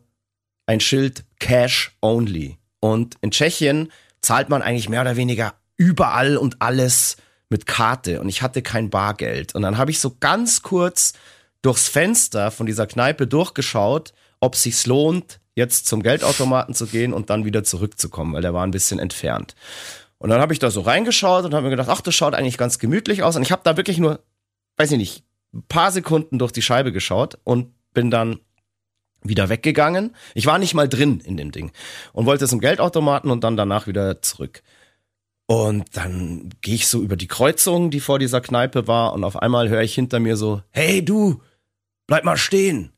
ein Schild Cash Only. Und in Tschechien zahlt man eigentlich mehr oder weniger überall und alles mit Karte. Und ich hatte kein Bargeld. Und dann habe ich so ganz kurz durchs Fenster von dieser Kneipe durchgeschaut, ob es sich lohnt, jetzt zum Geldautomaten zu gehen und dann wieder zurückzukommen, weil der war ein bisschen entfernt. Und dann habe ich da so reingeschaut und habe mir gedacht, ach, das schaut eigentlich ganz gemütlich aus. Und ich habe da wirklich nur, weiß ich nicht, ein paar Sekunden durch die Scheibe geschaut und bin dann wieder weggegangen. Ich war nicht mal drin in dem Ding und wollte zum Geldautomaten und dann danach wieder zurück. Und dann gehe ich so über die Kreuzung, die vor dieser Kneipe war, und auf einmal höre ich hinter mir so, hey du, bleib mal stehen.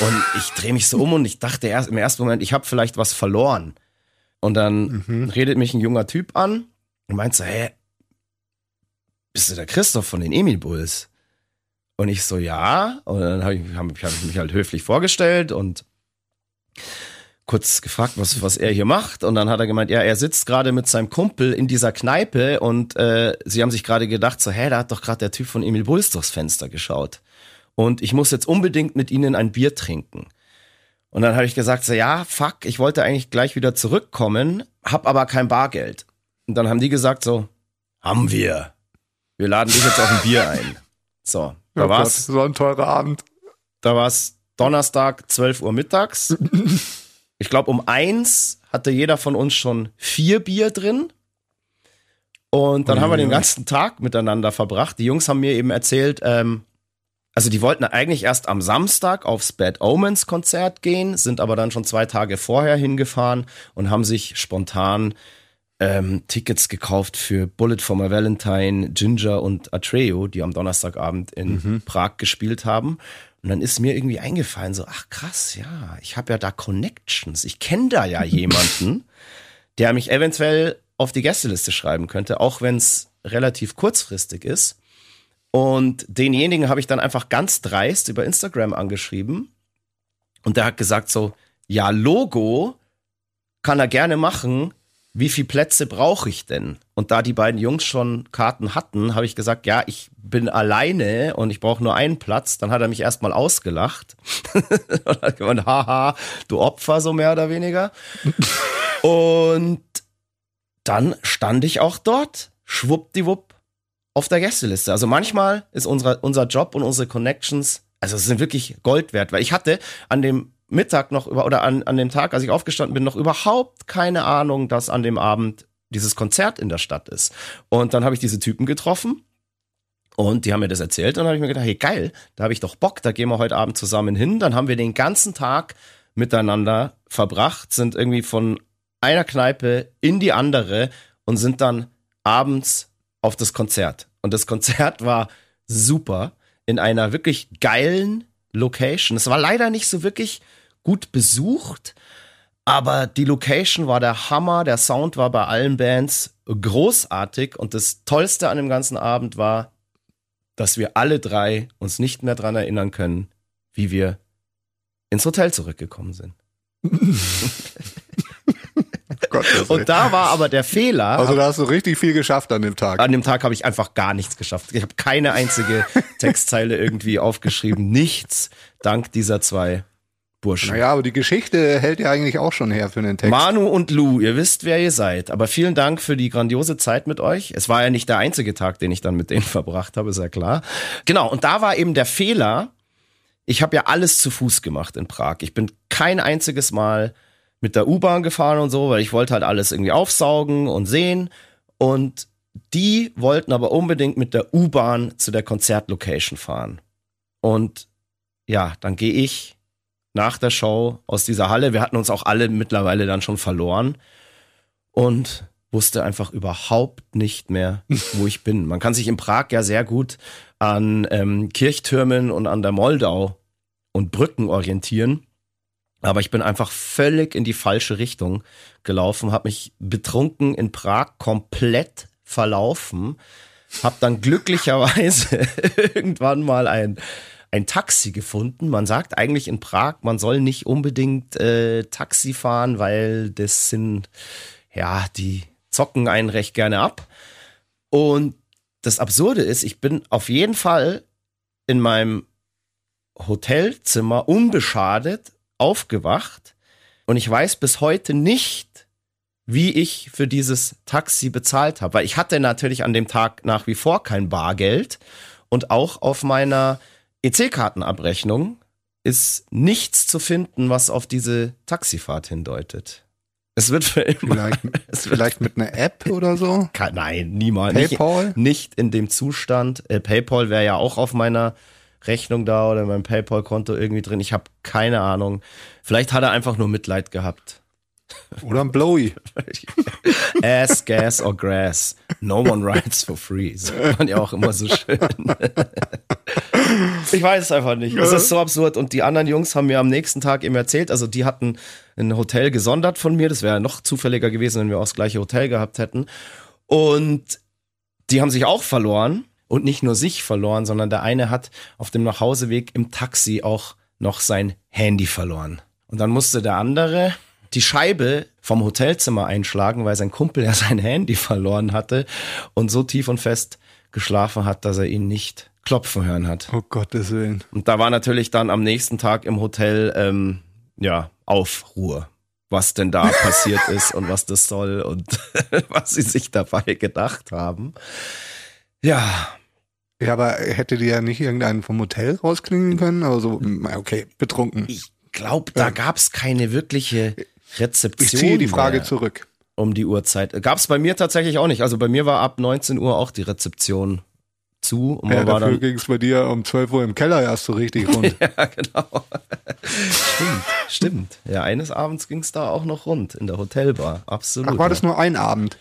Und ich drehe mich so um und ich dachte erst im ersten Moment, ich habe vielleicht was verloren. Und dann mhm. redet mich ein junger Typ an und meint so, hä, bist du der Christoph von den Emil Bulls? Und ich so, ja. Und dann habe ich, hab, hab ich mich halt höflich vorgestellt und kurz gefragt, was, was er hier macht. Und dann hat er gemeint, ja, er sitzt gerade mit seinem Kumpel in dieser Kneipe und äh, sie haben sich gerade gedacht, so, hä, da hat doch gerade der Typ von Emil Bulls durchs Fenster geschaut. Und ich muss jetzt unbedingt mit ihnen ein Bier trinken. Und dann habe ich gesagt, so, ja, fuck, ich wollte eigentlich gleich wieder zurückkommen, hab aber kein Bargeld. Und dann haben die gesagt so, haben wir. Wir laden dich jetzt auf ein Bier ein. So, da oh war's. Gott, so ein teurer Abend. Da war's Donnerstag, zwölf Uhr mittags. Ich glaube, um eins hatte jeder von uns schon vier Bier drin. Und dann mhm. haben wir den ganzen Tag miteinander verbracht. Die Jungs haben mir eben erzählt, ähm, also die wollten eigentlich erst am Samstag aufs Bad Omens Konzert gehen, sind aber dann schon zwei Tage vorher hingefahren und haben sich spontan ähm, Tickets gekauft für Bullet for My Valentine, Ginger und Atreyu, die am Donnerstagabend in mhm. Prag gespielt haben. Und dann ist mir irgendwie eingefallen, so, ach krass, ja, ich habe ja da Connections, ich kenne da ja jemanden, der mich eventuell auf die Gästeliste schreiben könnte, auch wenn es relativ kurzfristig ist. Und denjenigen habe ich dann einfach ganz dreist über Instagram angeschrieben. Und der hat gesagt so, ja, Logo kann er gerne machen. Wie viele Plätze brauche ich denn? Und da die beiden Jungs schon Karten hatten, habe ich gesagt, ja, ich bin alleine und ich brauche nur einen Platz. Dann hat er mich erstmal ausgelacht. Und hat gemeint, haha, du Opfer, so mehr oder weniger. Und dann stand ich auch dort, schwuppdiwupp, auf der Gästeliste. Also manchmal ist unser, unser Job und unsere Connections, also es sind wirklich Gold wert, weil ich hatte an dem Mittag noch über, oder an, an dem Tag, als ich aufgestanden bin, noch überhaupt keine Ahnung, dass an dem Abend dieses Konzert in der Stadt ist. Und dann habe ich diese Typen getroffen und die haben mir das erzählt und dann habe ich mir gedacht, hey geil, da habe ich doch Bock, da gehen wir heute Abend zusammen hin. Dann haben wir den ganzen Tag miteinander verbracht, sind irgendwie von einer Kneipe in die andere und sind dann abends auf das Konzert. Und das Konzert war super, in einer wirklich geilen Location. Es war leider nicht so wirklich gut besucht, aber die Location war der Hammer, der Sound war bei allen Bands großartig und das Tollste an dem ganzen Abend war, dass wir alle drei uns nicht mehr dran erinnern können, wie wir ins Hotel zurückgekommen sind. Und da war aber der Fehler. Also da hast du richtig viel geschafft an dem Tag. An dem Tag habe ich einfach gar nichts geschafft. Ich habe keine einzige Textzeile irgendwie aufgeschrieben. Nichts, dank dieser zwei Burschen. Naja, aber die Geschichte hält ja eigentlich auch schon her für den Text. Manu und Lou, ihr wisst, wer ihr seid. Aber vielen Dank für die grandiose Zeit mit euch. Es war ja nicht der einzige Tag, den ich dann mit denen verbracht habe, ist ja klar. Genau, und da war eben der Fehler. Ich habe ja alles zu Fuß gemacht in Prag. Ich bin kein einziges Mal mit der U-Bahn gefahren und so, weil ich wollte halt alles irgendwie aufsaugen und sehen. Und die wollten aber unbedingt mit der U-Bahn zu der Konzertlocation fahren. Und ja, dann gehe ich nach der Show aus dieser Halle. Wir hatten uns auch alle mittlerweile dann schon verloren und wusste einfach überhaupt nicht mehr, wo ich bin. Man kann sich in Prag ja sehr gut an ähm, Kirchtürmen und an der Moldau und Brücken orientieren. Aber ich bin einfach völlig in die falsche Richtung gelaufen, habe mich betrunken in Prag komplett verlaufen, habe dann glücklicherweise irgendwann mal ein, ein Taxi gefunden. Man sagt eigentlich in Prag, man soll nicht unbedingt äh, Taxi fahren, weil das sind, ja, die zocken einen recht gerne ab. Und das Absurde ist, ich bin auf jeden Fall in meinem Hotelzimmer unbeschadet aufgewacht und ich weiß bis heute nicht, wie ich für dieses Taxi bezahlt habe, weil ich hatte natürlich an dem Tag nach wie vor kein Bargeld und auch auf meiner E C-Kartenabrechnung ist nichts zu finden, was auf diese Taxifahrt hindeutet. Es wird für immer. Vielleicht, es wird vielleicht mit einer App oder so? Kann, nein, niemals. PayPal? Nicht, nicht in dem Zustand. Äh, PayPal wäre ja auch auf meiner Rechnung da oder mein PayPal-Konto irgendwie drin. Ich habe keine Ahnung. Vielleicht hat er einfach nur Mitleid gehabt. Oder ein Blowy. Ass, gas or grass. No one rides for free. Das fand ich ja auch immer so schön. Ich weiß es einfach nicht. Es ist so absurd. Und die anderen Jungs haben mir am nächsten Tag eben erzählt, also die hatten ein Hotel gesondert von mir. Das wäre noch zufälliger gewesen, wenn wir auch das gleiche Hotel gehabt hätten. Und die haben sich auch verloren. Und nicht nur sich verloren, sondern der eine hat auf dem Nachhauseweg im Taxi auch noch sein Handy verloren. Und dann musste der andere die Scheibe vom Hotelzimmer einschlagen, weil sein Kumpel ja sein Handy verloren hatte und so tief und fest geschlafen hat, dass er ihn nicht klopfen hören hat. Oh Gottes Willen. Und da war natürlich dann am nächsten Tag im Hotel, ähm, ja, Aufruhr, was denn da passiert ist und was das soll und was sie sich dabei gedacht haben. Ja. Ja, aber hätte die ja nicht irgendeinen vom Hotel rausklingen können? Also, okay, betrunken. Ich glaube, da ähm. gab es keine wirkliche Rezeption. Ich ziehe die Frage zurück. Um die Uhrzeit. Gab es bei mir tatsächlich auch nicht. Also bei mir war ab neunzehn Uhr auch die Rezeption zu. Und ja, dafür ging es bei dir um zwölf Uhr im Keller erst so richtig rund. Ja, genau. Stimmt, stimmt. Ja, eines Abends ging es da auch noch rund in der Hotelbar. Absolut. Ach, war das nur ein Abend?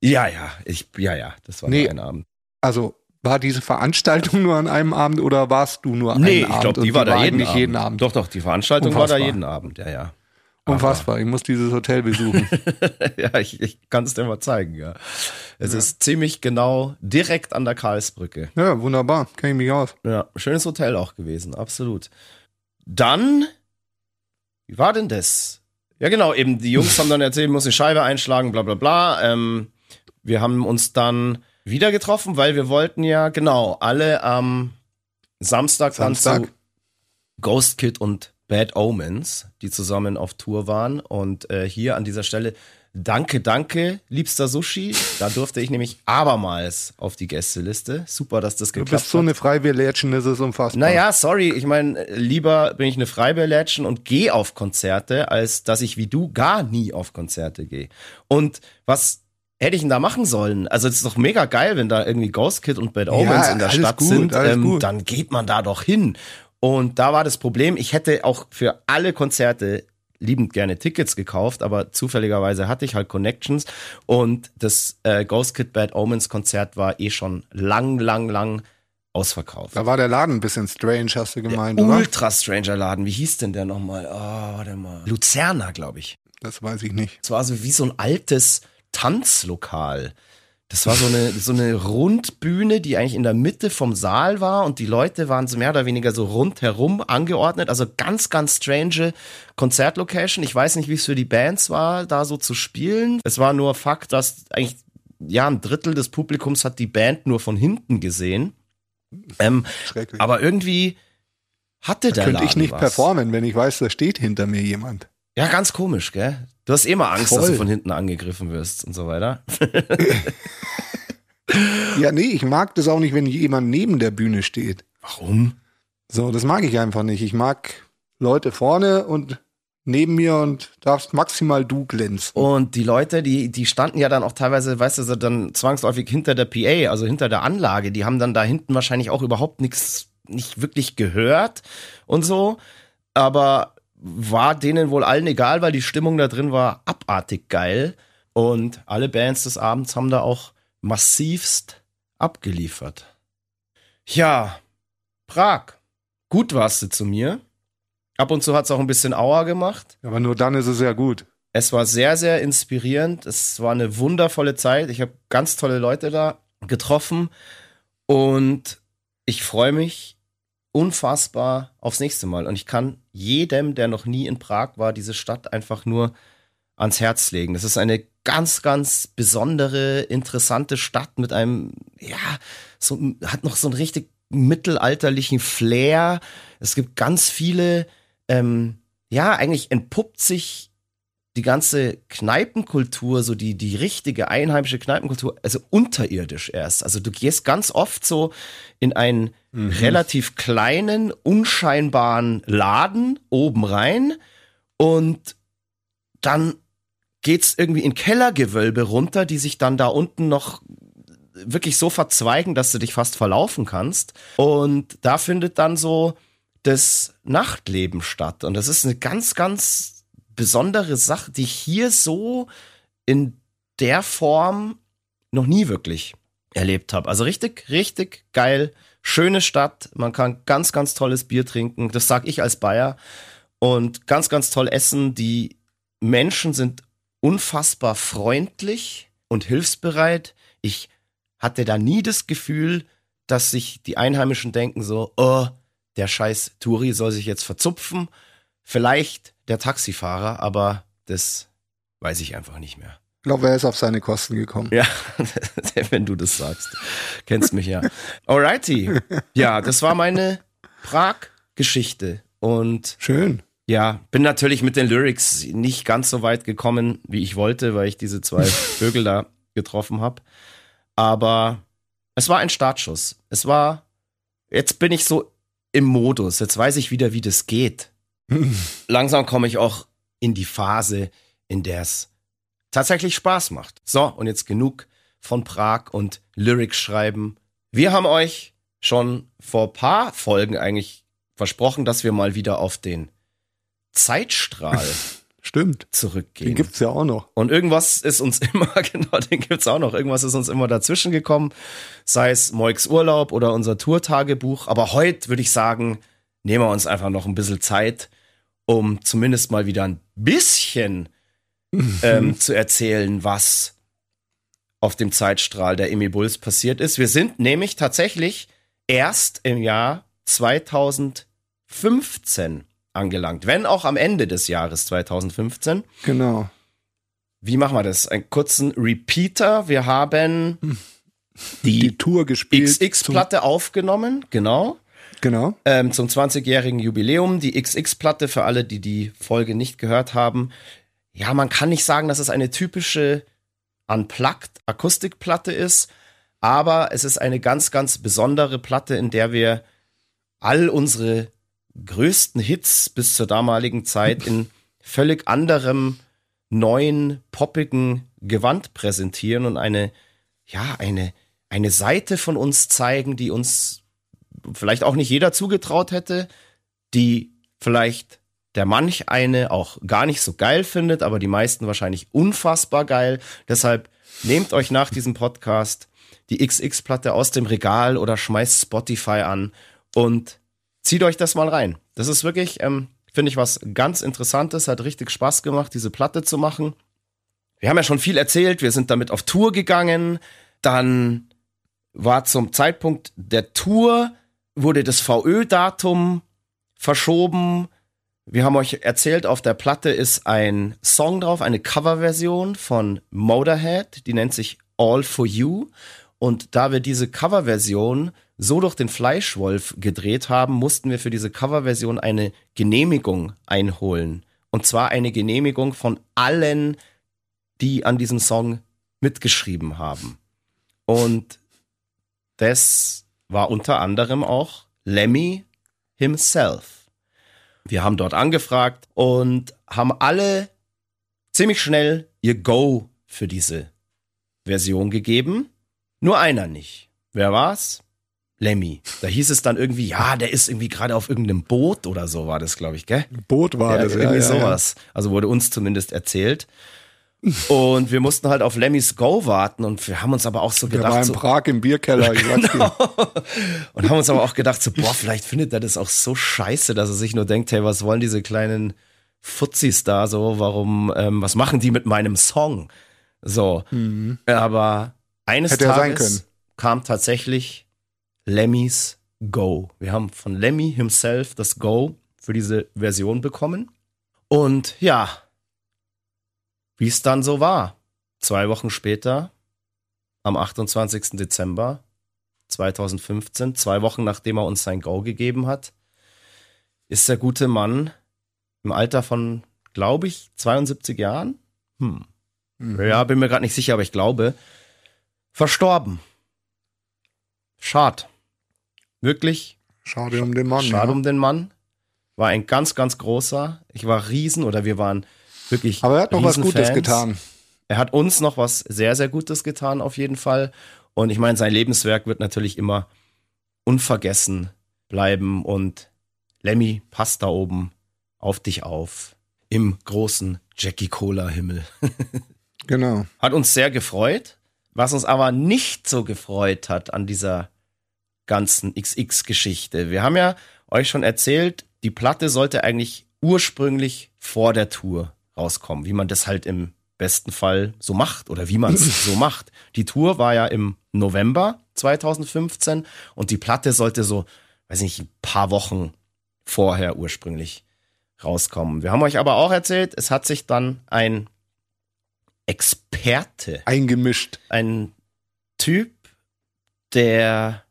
Ja, ja. Ich, ja, ja. Das war nee. nur ein Abend. Also war diese Veranstaltung nur an einem Abend oder warst du nur an nee, einem Abend? Nee, ich glaube, die, die war da jeden Abend. jeden Abend. Doch, doch, die Veranstaltung Unfassbar. war da jeden Abend, ja, ja. Aber Unfassbar, ich muss dieses Hotel besuchen. Ja, ich, ich kann es dir mal zeigen, ja. Es ja. ist ziemlich genau direkt an der Karlsbrücke. Ja, wunderbar, kenne ich mich aus. Ja, schönes Hotel auch gewesen, absolut. Dann, wie war denn das? Ja genau, eben die Jungs haben dann erzählt, muss eine Scheibe einschlagen, bla bla bla. Ähm, wir haben uns dann wieder getroffen, weil wir wollten ja, genau, alle am Samstag, Samstag dann zu Ghost Kid und Bad Omens, die zusammen auf Tour waren. Und äh, hier an dieser Stelle, danke, danke, liebster Sushi. Da durfte ich nämlich abermals auf die Gästeliste. Super, dass das geklappt hat. Du bist so eine Freibierlätschen, das ist unfassbar. Naja, sorry, ich meine, lieber bin ich eine Freibierlätschen und gehe auf Konzerte, als dass ich wie du gar nie auf Konzerte gehe. Und was hätte ich ihn da machen sollen? Also es ist doch mega geil, wenn da irgendwie Ghost Kid und Bad Omens ja, in der Stadt gut, sind. Ähm, dann geht man da doch hin. Und da war das Problem, ich hätte auch für alle Konzerte liebend gerne Tickets gekauft, aber zufälligerweise hatte ich halt Connections. Und das äh, Ghost Kid Bad Omens Konzert war eh schon lang, lang, lang ausverkauft. Da war der Laden ein bisschen strange, hast du gemeint, der oder? Ultra stranger Laden. Wie hieß denn der nochmal? Oh, warte mal. Luzerna, glaube ich. Das weiß ich nicht. Es war so wie so ein altes Tanzlokal. Das war so eine, so eine Rundbühne, die eigentlich in der Mitte vom Saal war und die Leute waren so mehr oder weniger so rundherum angeordnet. Also ganz, ganz strange Konzertlocation. Ich weiß nicht, wie es für die Bands war, da so zu spielen. Es war nur Fakt, dass eigentlich ja ein Drittel des Publikums hat die Band nur von hinten gesehen. Ähm, Schrecklich. Aber irgendwie hatte der Laden was. Könnte ich nicht performen, wenn ich weiß, da steht hinter mir jemand. Ja, ganz komisch, gell? Du hast immer Angst, Voll. dass du von hinten angegriffen wirst und so weiter. Ja, nee, ich mag das auch nicht, wenn jemand neben der Bühne steht. Warum? So, das mag ich einfach nicht. Ich mag Leute vorne und neben mir und darfst maximal du glänzen. Und die Leute, die, die standen ja dann auch teilweise, weißt du, dann zwangsläufig hinter der P A, also hinter der Anlage. Die haben dann da hinten wahrscheinlich auch überhaupt nichts, nicht wirklich gehört und so. Aber war denen wohl allen egal, weil die Stimmung da drin war abartig geil und alle Bands des Abends haben da auch massivst abgeliefert. Ja, Prag, gut warst du zu mir. Ab und zu hat es auch ein bisschen Aua gemacht. Aber nur dann ist es ja gut. Es war sehr, sehr inspirierend. Es war eine wundervolle Zeit. Ich habe ganz tolle Leute da getroffen. Und ich freue mich unfassbar aufs nächste Mal. Und ich kann jedem, der noch nie in Prag war, diese Stadt einfach nur ans Herz legen. Das ist eine ganz, ganz besondere, interessante Stadt mit einem, ja, so, hat noch so einen richtig mittelalterlichen Flair. Es gibt ganz viele, ähm, ja, eigentlich entpuppt sich die ganze Kneipenkultur, so die, die richtige einheimische Kneipenkultur, also unterirdisch erst. Also du gehst ganz oft so in einen mhm. relativ kleinen, unscheinbaren Laden oben rein und dann geht's irgendwie in Kellergewölbe runter, die sich dann da unten noch wirklich so verzweigen, dass du dich fast verlaufen kannst. Und da findet dann so das Nachtleben statt. Und das ist eine ganz, ganz besondere Sache, die ich hier so in der Form noch nie wirklich erlebt habe. Also richtig, richtig geil. Schöne Stadt. Man kann ganz, ganz tolles Bier trinken. Das sage ich als Bayer. Und ganz, ganz toll essen. Die Menschen sind unfassbar freundlich und hilfsbereit. Ich hatte da nie das Gefühl, dass sich die Einheimischen denken so, oh, der scheiß Touri soll sich jetzt verzupfen. Vielleicht der Taxifahrer, aber das weiß ich einfach nicht mehr. Ich glaube, er ist auf seine Kosten gekommen. Ja, wenn du das sagst. Kennst mich ja. Alrighty. Ja, das war meine Prag-Geschichte. Und schön. Ja, bin natürlich mit den Lyrics nicht ganz so weit gekommen, wie ich wollte, weil ich diese zwei Vögel da getroffen habe. Aber es war ein Startschuss. Es war, jetzt bin ich so im Modus. Jetzt weiß ich wieder, wie das geht. Langsam komme ich auch in die Phase, in der es tatsächlich Spaß macht. So, und jetzt genug von Prag und Lyrics schreiben. Wir haben euch schon vor ein paar Folgen eigentlich versprochen, dass wir mal wieder auf den Zeitstrahl Stimmt. zurückgehen. Den gibt's ja auch noch. Und irgendwas ist uns immer, genau, den gibt's auch noch. Irgendwas ist uns immer dazwischen gekommen. Sei es Moiks Urlaub oder unser Tourtagebuch. Aber heute würde ich sagen, nehmen wir uns einfach noch ein bisschen Zeit, um zumindest mal wieder ein bisschen ähm, zu erzählen, was auf dem Zeitstrahl der Emil Bulls passiert ist. Wir sind nämlich tatsächlich erst im Jahr zweitausendfünfzehn angelangt, wenn auch am Ende des Jahres zweitausendfünfzehn. Genau. Wie machen wir das? Einen kurzen Repeater. Wir haben die, die Tour gespielt, X X-Platte aufgenommen, genau. Genau. Ähm, zum zwanzigjährigen Jubiläum, die X X-Platte, für alle, die die Folge nicht gehört haben. Ja, man kann nicht sagen, dass es eine typische Unplugged-Akustikplatte ist, aber es ist eine ganz, ganz besondere Platte, in der wir all unsere größten Hits bis zur damaligen Zeit in völlig anderem, neuen, poppigen Gewand präsentieren und eine, ja, eine, eine Seite von uns zeigen, die uns vielleicht auch nicht jeder zugetraut hätte, die vielleicht der manch eine auch gar nicht so geil findet, aber die meisten wahrscheinlich unfassbar geil. Deshalb nehmt euch nach diesem Podcast die X X-Platte aus dem Regal oder schmeißt Spotify an und zieht euch das mal rein. Das ist wirklich, ähm, finde ich, was ganz Interessantes. Hat richtig Spaß gemacht, diese Platte zu machen. Wir haben ja schon viel erzählt. Wir sind damit auf Tour gegangen. Dann war zum Zeitpunkt der Tour wurde das V Ö-Datum verschoben. Wir haben euch erzählt, auf der Platte ist ein Song drauf, eine Coverversion von Motorhead, die nennt sich All For You. Und da wir diese Coverversion so durch den Fleischwolf gedreht haben, mussten wir für diese Coverversion eine Genehmigung einholen. Und zwar eine Genehmigung von allen, die an diesem Song mitgeschrieben haben. Und das war unter anderem auch Lemmy himself. Wir haben dort angefragt und haben alle ziemlich schnell ihr Go für diese Version gegeben. Nur einer nicht. Wer war's? Lemmy. Da hieß es dann irgendwie, ja, der ist irgendwie gerade auf irgendeinem Boot oder so war das, glaube ich, gell? Boot war ja, das, irgendwie ja, ja, sowas. Also wurde uns zumindest erzählt. Und wir mussten halt auf Lemmys Go warten und wir haben uns aber auch so gedacht. Der war in so, Prag im Bierkeller. Ich genau. Und haben uns aber auch gedacht, so, boah, vielleicht findet er das auch so scheiße, dass er sich nur denkt, hey, was wollen diese kleinen Fuzzis da so, warum, ähm, was machen die mit meinem Song? So, mhm. aber eines Hätte Tages kam tatsächlich Lemmys Go. Wir haben von Lemmy himself das Go für diese Version bekommen. Und ja, wie es dann so war, zwei Wochen später, am achtundzwanzigsten Dezember zweitausendfünfzehn, zwei Wochen nachdem er uns sein Go gegeben hat, ist der gute Mann im Alter von, glaube ich, zweiundsiebzig Jahren, hm. mhm. ja, bin mir gerade nicht sicher, aber ich glaube, verstorben. Schade. Wirklich. Schade um den Mann. Schade ja. um den Mann. War ein ganz, ganz großer. Ich war riesen, oder wir waren wirklich Aber er hat noch was Gutes Fans. getan. Er hat uns noch was sehr, sehr Gutes getan, auf jeden Fall. Und ich meine, sein Lebenswerk wird natürlich immer unvergessen bleiben. Und Lemmy, pass da oben auf dich auf. Im großen Jackie-Cola-Himmel. Genau. Hat uns sehr gefreut. Was uns aber nicht so gefreut hat an dieser ganzen X X-Geschichte. Wir haben ja euch schon erzählt, die Platte sollte eigentlich ursprünglich vor der Tour rauskommen, wie man das halt im besten Fall so macht oder wie man es so macht. Die Tour war ja im November zweitausendfünfzehn und die Platte sollte so, weiß nicht, ein paar Wochen vorher ursprünglich rauskommen. Wir haben euch aber auch erzählt, es hat sich dann ein Experte eingemischt. Ein Typ, der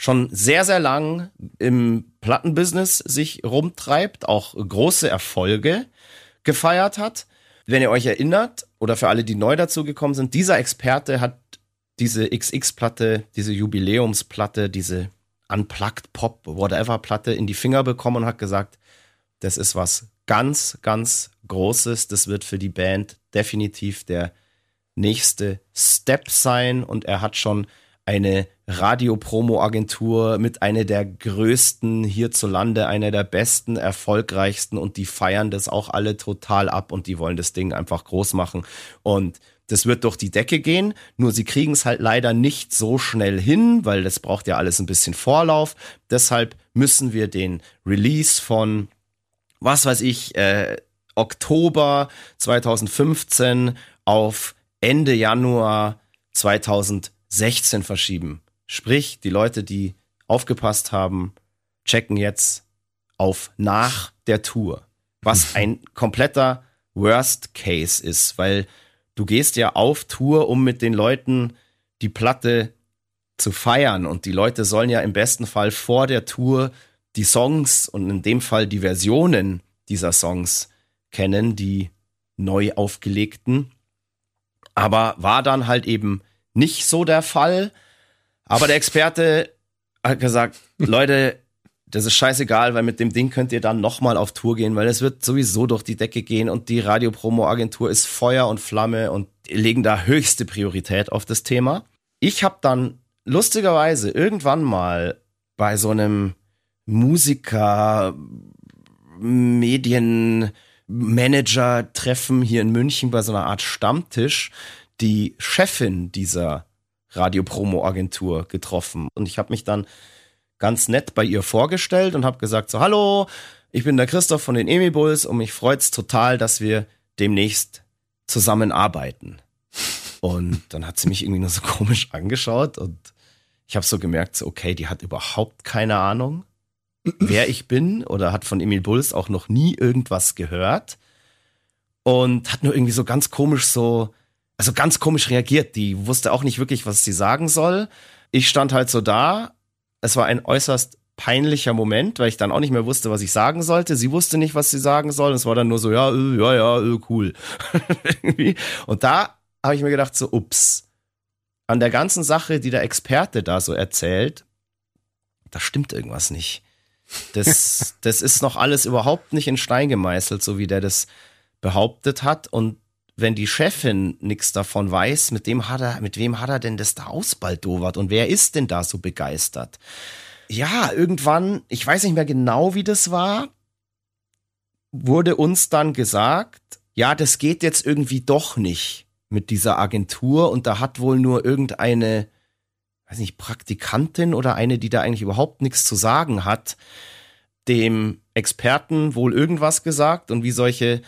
schon sehr, sehr lang im Plattenbusiness sich rumtreibt, auch große Erfolge gefeiert hat. Wenn ihr euch erinnert, oder für alle, die neu dazugekommen sind, dieser Experte hat diese X X-Platte, diese Jubiläumsplatte, diese Unplugged Pop, Whatever-Platte in die Finger bekommen und hat gesagt, das ist was ganz, ganz Großes, das wird für die Band definitiv der nächste Step sein und er hat schon eine Radiopromo-Agentur mit einer der größten hierzulande, einer der besten, erfolgreichsten und die feiern das auch alle total ab und die wollen das Ding einfach groß machen und das wird durch die Decke gehen, nur sie kriegen es halt leider nicht so schnell hin, weil das braucht ja alles ein bisschen Vorlauf, deshalb müssen wir den Release von, was weiß ich, äh, Oktober zweitausendfünfzehn auf Ende Januar zweitausendsechzehn verschieben. Sprich, die Leute, die aufgepasst haben, checken jetzt auf nach der Tour. Was ein kompletter Worst Case ist, weil du gehst ja auf Tour, um mit den Leuten die Platte zu feiern und die Leute sollen ja im besten Fall vor der Tour die Songs und in dem Fall die Versionen dieser Songs kennen, die neu aufgelegten. Aber war dann halt eben nicht so der Fall, aber der Experte hat gesagt, Leute, das ist scheißegal, weil mit dem Ding könnt ihr dann nochmal auf Tour gehen, weil es wird sowieso durch die Decke gehen und die Radiopromo-Agentur ist Feuer und Flamme und legen da höchste Priorität auf das Thema. Ich habe dann lustigerweise irgendwann mal bei so einem Musiker-Medien-Manager-Treffen hier in München bei so einer Art Stammtisch die Chefin dieser Radiopromo-Agentur getroffen. Und ich habe mich dann ganz nett bei ihr vorgestellt und habe gesagt so, hallo, ich bin der Christoph von den Emil Bulls und mich freut's total, dass wir demnächst zusammenarbeiten. Und dann hat sie mich irgendwie nur so komisch angeschaut und ich habe so gemerkt, so, okay, die hat überhaupt keine Ahnung, wer ich bin oder hat von Emil Bulls auch noch nie irgendwas gehört und hat nur irgendwie so ganz komisch so Also ganz komisch reagiert, die wusste auch nicht wirklich, was sie sagen soll. Ich stand halt so da, es war ein äußerst peinlicher Moment, weil ich dann auch nicht mehr wusste, was ich sagen sollte. Sie wusste nicht, was sie sagen soll, es war dann nur so, ja, ja, ja, cool. Und da habe ich mir gedacht, so, ups, an der ganzen Sache, die der Experte da so erzählt, da stimmt irgendwas nicht. Das, das ist noch alles überhaupt nicht in Stein gemeißelt, so wie der das behauptet hat und wenn die Chefin nichts davon weiß, mit dem hat er, mit wem hat er denn das da ausbaldowert und wer ist denn da so begeistert? Ja, irgendwann, ich weiß nicht mehr genau, wie das war, wurde uns dann gesagt, ja, das geht jetzt irgendwie doch nicht mit dieser Agentur und da hat wohl nur irgendeine, weiß nicht, Praktikantin oder eine, die da eigentlich überhaupt nichts zu sagen hat, dem Experten wohl irgendwas gesagt und wie solche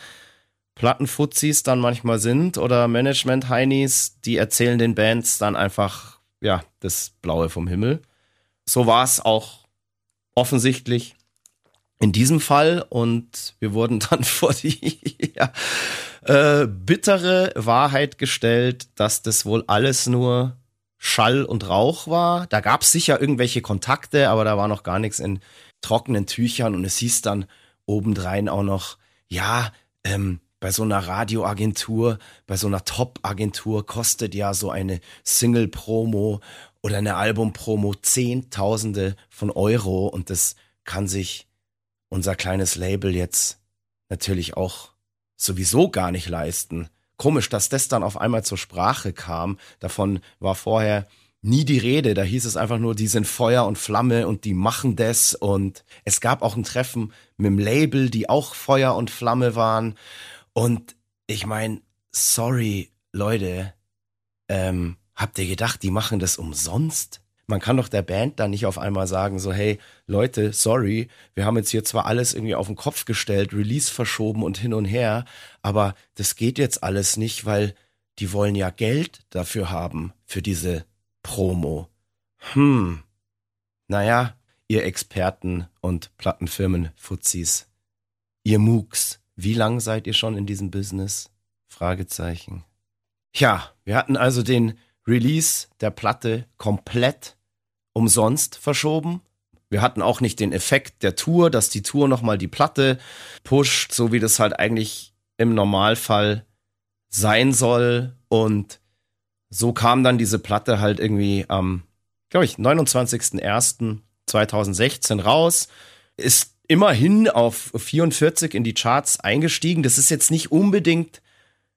Plattenfuzzis dann manchmal sind oder Management-Heinis, die erzählen den Bands dann einfach, ja, das Blaue vom Himmel. So war es auch offensichtlich in diesem Fall und wir wurden dann vor die ja, äh, bittere Wahrheit gestellt, dass das wohl alles nur Schall und Rauch war. Da gab es sicher irgendwelche Kontakte, aber da war noch gar nichts in trockenen Tüchern und es hieß dann obendrein auch noch, ja, ähm, bei so einer Radioagentur, bei so einer Top-Agentur kostet ja so eine Single-Promo oder eine Album-Promo Zehntausende von Euro und das kann sich unser kleines Label jetzt natürlich auch sowieso gar nicht leisten. Komisch, dass das dann auf einmal zur Sprache kam. Davon war vorher nie die Rede. Da hieß es einfach nur, die sind Feuer und Flamme und die machen das. Und es gab auch ein Treffen mit dem Label, die auch Feuer und Flamme waren. Und ich meine, sorry, Leute, ähm, habt ihr gedacht, die machen das umsonst? Man kann doch der Band dann nicht auf einmal sagen, so, hey, Leute, sorry, wir haben jetzt hier zwar alles irgendwie auf den Kopf gestellt, Release verschoben und hin und her, aber das geht jetzt alles nicht, weil die wollen ja Geld dafür haben, für diese Promo. Hm, naja, ihr Experten und Plattenfirmen-Fuzzis, ihr Mooks, wie lang seid ihr schon in diesem Business? Fragezeichen. Ja, wir hatten also den Release der Platte komplett umsonst verschoben. Wir hatten auch nicht den Effekt der Tour, dass die Tour nochmal die Platte pusht, so wie das halt eigentlich im Normalfall sein soll. Und so kam dann diese Platte halt irgendwie am, glaube ich, neunundzwanzigster erster zweitausendsechzehn raus. Ist immerhin auf vierundvierzig in die Charts eingestiegen. Das ist jetzt nicht unbedingt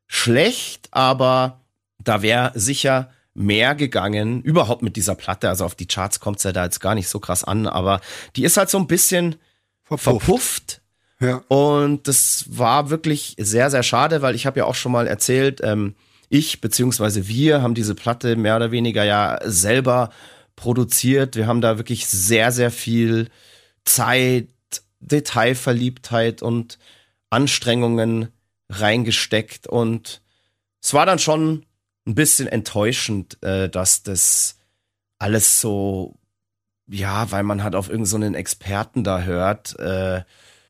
schlecht, aber da wäre sicher mehr gegangen, überhaupt mit dieser Platte. Also auf die Charts kommt es ja da jetzt gar nicht so krass an, aber die ist halt so ein bisschen verpufft. verpufft. Ja. Und das war wirklich sehr, sehr schade, weil ich habe ja auch schon mal erzählt, ähm, ich bzw. wir haben diese Platte mehr oder weniger ja selber produziert. Wir haben da wirklich sehr, sehr viel Zeit, Detailverliebtheit und Anstrengungen reingesteckt. Und es war dann schon ein bisschen enttäuschend, äh, dass das alles so, ja, weil man halt auf irgendeinen so Experten da hört, äh,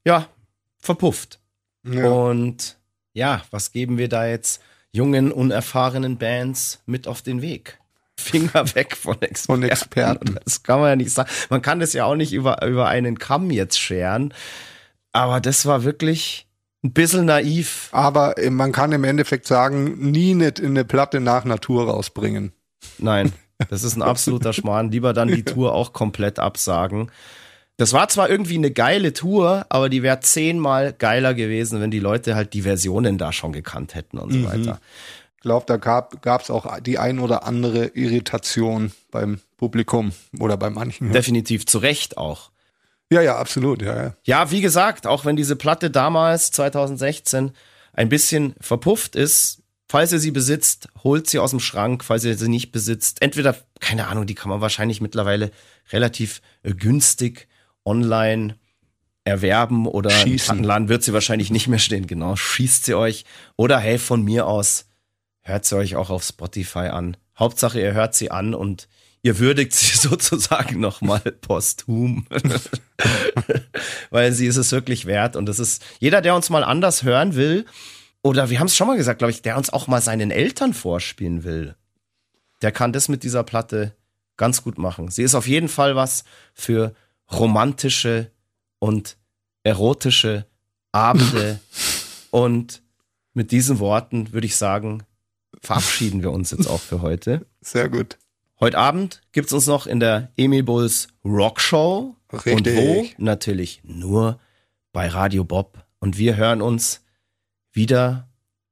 ja, verpufft. Ja. Und ja, was geben wir da jetzt jungen, unerfahrenen Bands mit auf den Weg? Finger weg von Experten. Von Experten. Das kann man ja nicht sagen. Man kann das ja auch nicht über, über einen Kamm jetzt scheren. Aber das war wirklich ein bisschen naiv. Aber man kann im Endeffekt sagen, nie nicht in eine Platte nach Natur rausbringen. Nein, das ist ein absoluter Schmarrn. Lieber dann die Tour auch komplett absagen. Das war zwar irgendwie eine geile Tour, aber die wäre zehnmal geiler gewesen, wenn die Leute halt die Versionen da schon gekannt hätten und mhm. so weiter. Ich glaube, da gab es auch die ein oder andere Irritation beim Publikum oder bei manchen. Definitiv zu Recht auch. Ja, ja, absolut. Ja, ja. Ja, wie gesagt, auch wenn diese Platte damals, zweitausendsechzehn, ein bisschen verpufft ist, falls ihr sie besitzt, holt sie aus dem Schrank, falls ihr sie nicht besitzt. Entweder, keine Ahnung, die kann man wahrscheinlich mittlerweile relativ äh, günstig online erwerben oder im Plattenladen wird sie wahrscheinlich nicht mehr stehen. Genau, schießt sie euch. Oder hey, von mir aus, hört sie euch auch auf Spotify an. Hauptsache, ihr hört sie an und ihr würdigt sie sozusagen nochmal posthum, weil sie ist es wirklich wert und das ist, jeder, der uns mal anders hören will, oder wir haben es schon mal gesagt, glaube ich, der uns auch mal seinen Eltern vorspielen will, der kann das mit dieser Platte ganz gut machen. Sie ist auf jeden Fall was für romantische und erotische Abende und mit diesen Worten würde ich sagen, verabschieden wir uns jetzt auch für heute. Sehr gut. Heute Abend gibt es uns noch in der Emil Bulls Rockshow. Und wo? Natürlich nur bei Radio Bob. Und wir hören uns wieder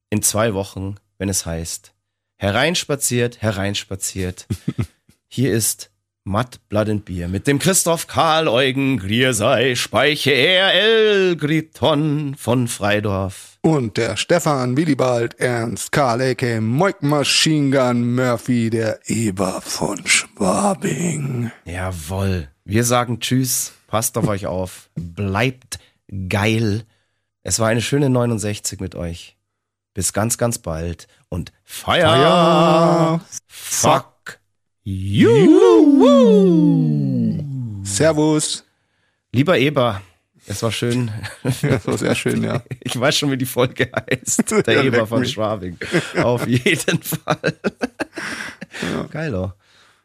in zwei Wochen, wenn es heißt, hereinspaziert, hereinspaziert. Hier ist Matt Blood and Beer mit dem Christoph Karl Eugen Griersei Speiche R L Griton von Freidorf. Und der Stefan Willibald Ernst Karl Ecke Moik Machine Gun Murphy, der Eber von Schwabing. Jawohl. Wir sagen Tschüss. Passt auf euch auf. Bleibt geil. Es war eine schöne neunundsechzig mit euch. Bis ganz, ganz bald. Und Feier! Feier. Fuck. Juhu. Servus. Lieber Eber, es war schön. Das war sehr schön, ja. Ich weiß schon, wie die Folge heißt. Der ja, Eber von mich. Schwabing. Auf jeden Fall. Ja. Geil, oh.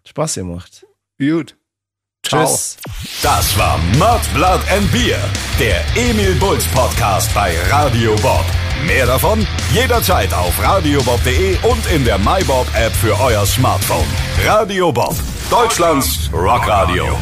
Spaß gemacht. Gut. Ciao. Tschüss. Das war Mud, Blood and Beer, der Emil Bulls Podcast bei Radio Bob. Mehr davon jederzeit auf radiobob punkt de und in der myBOB-App für euer Smartphone. Radio Bob, Deutschlands Rockradio.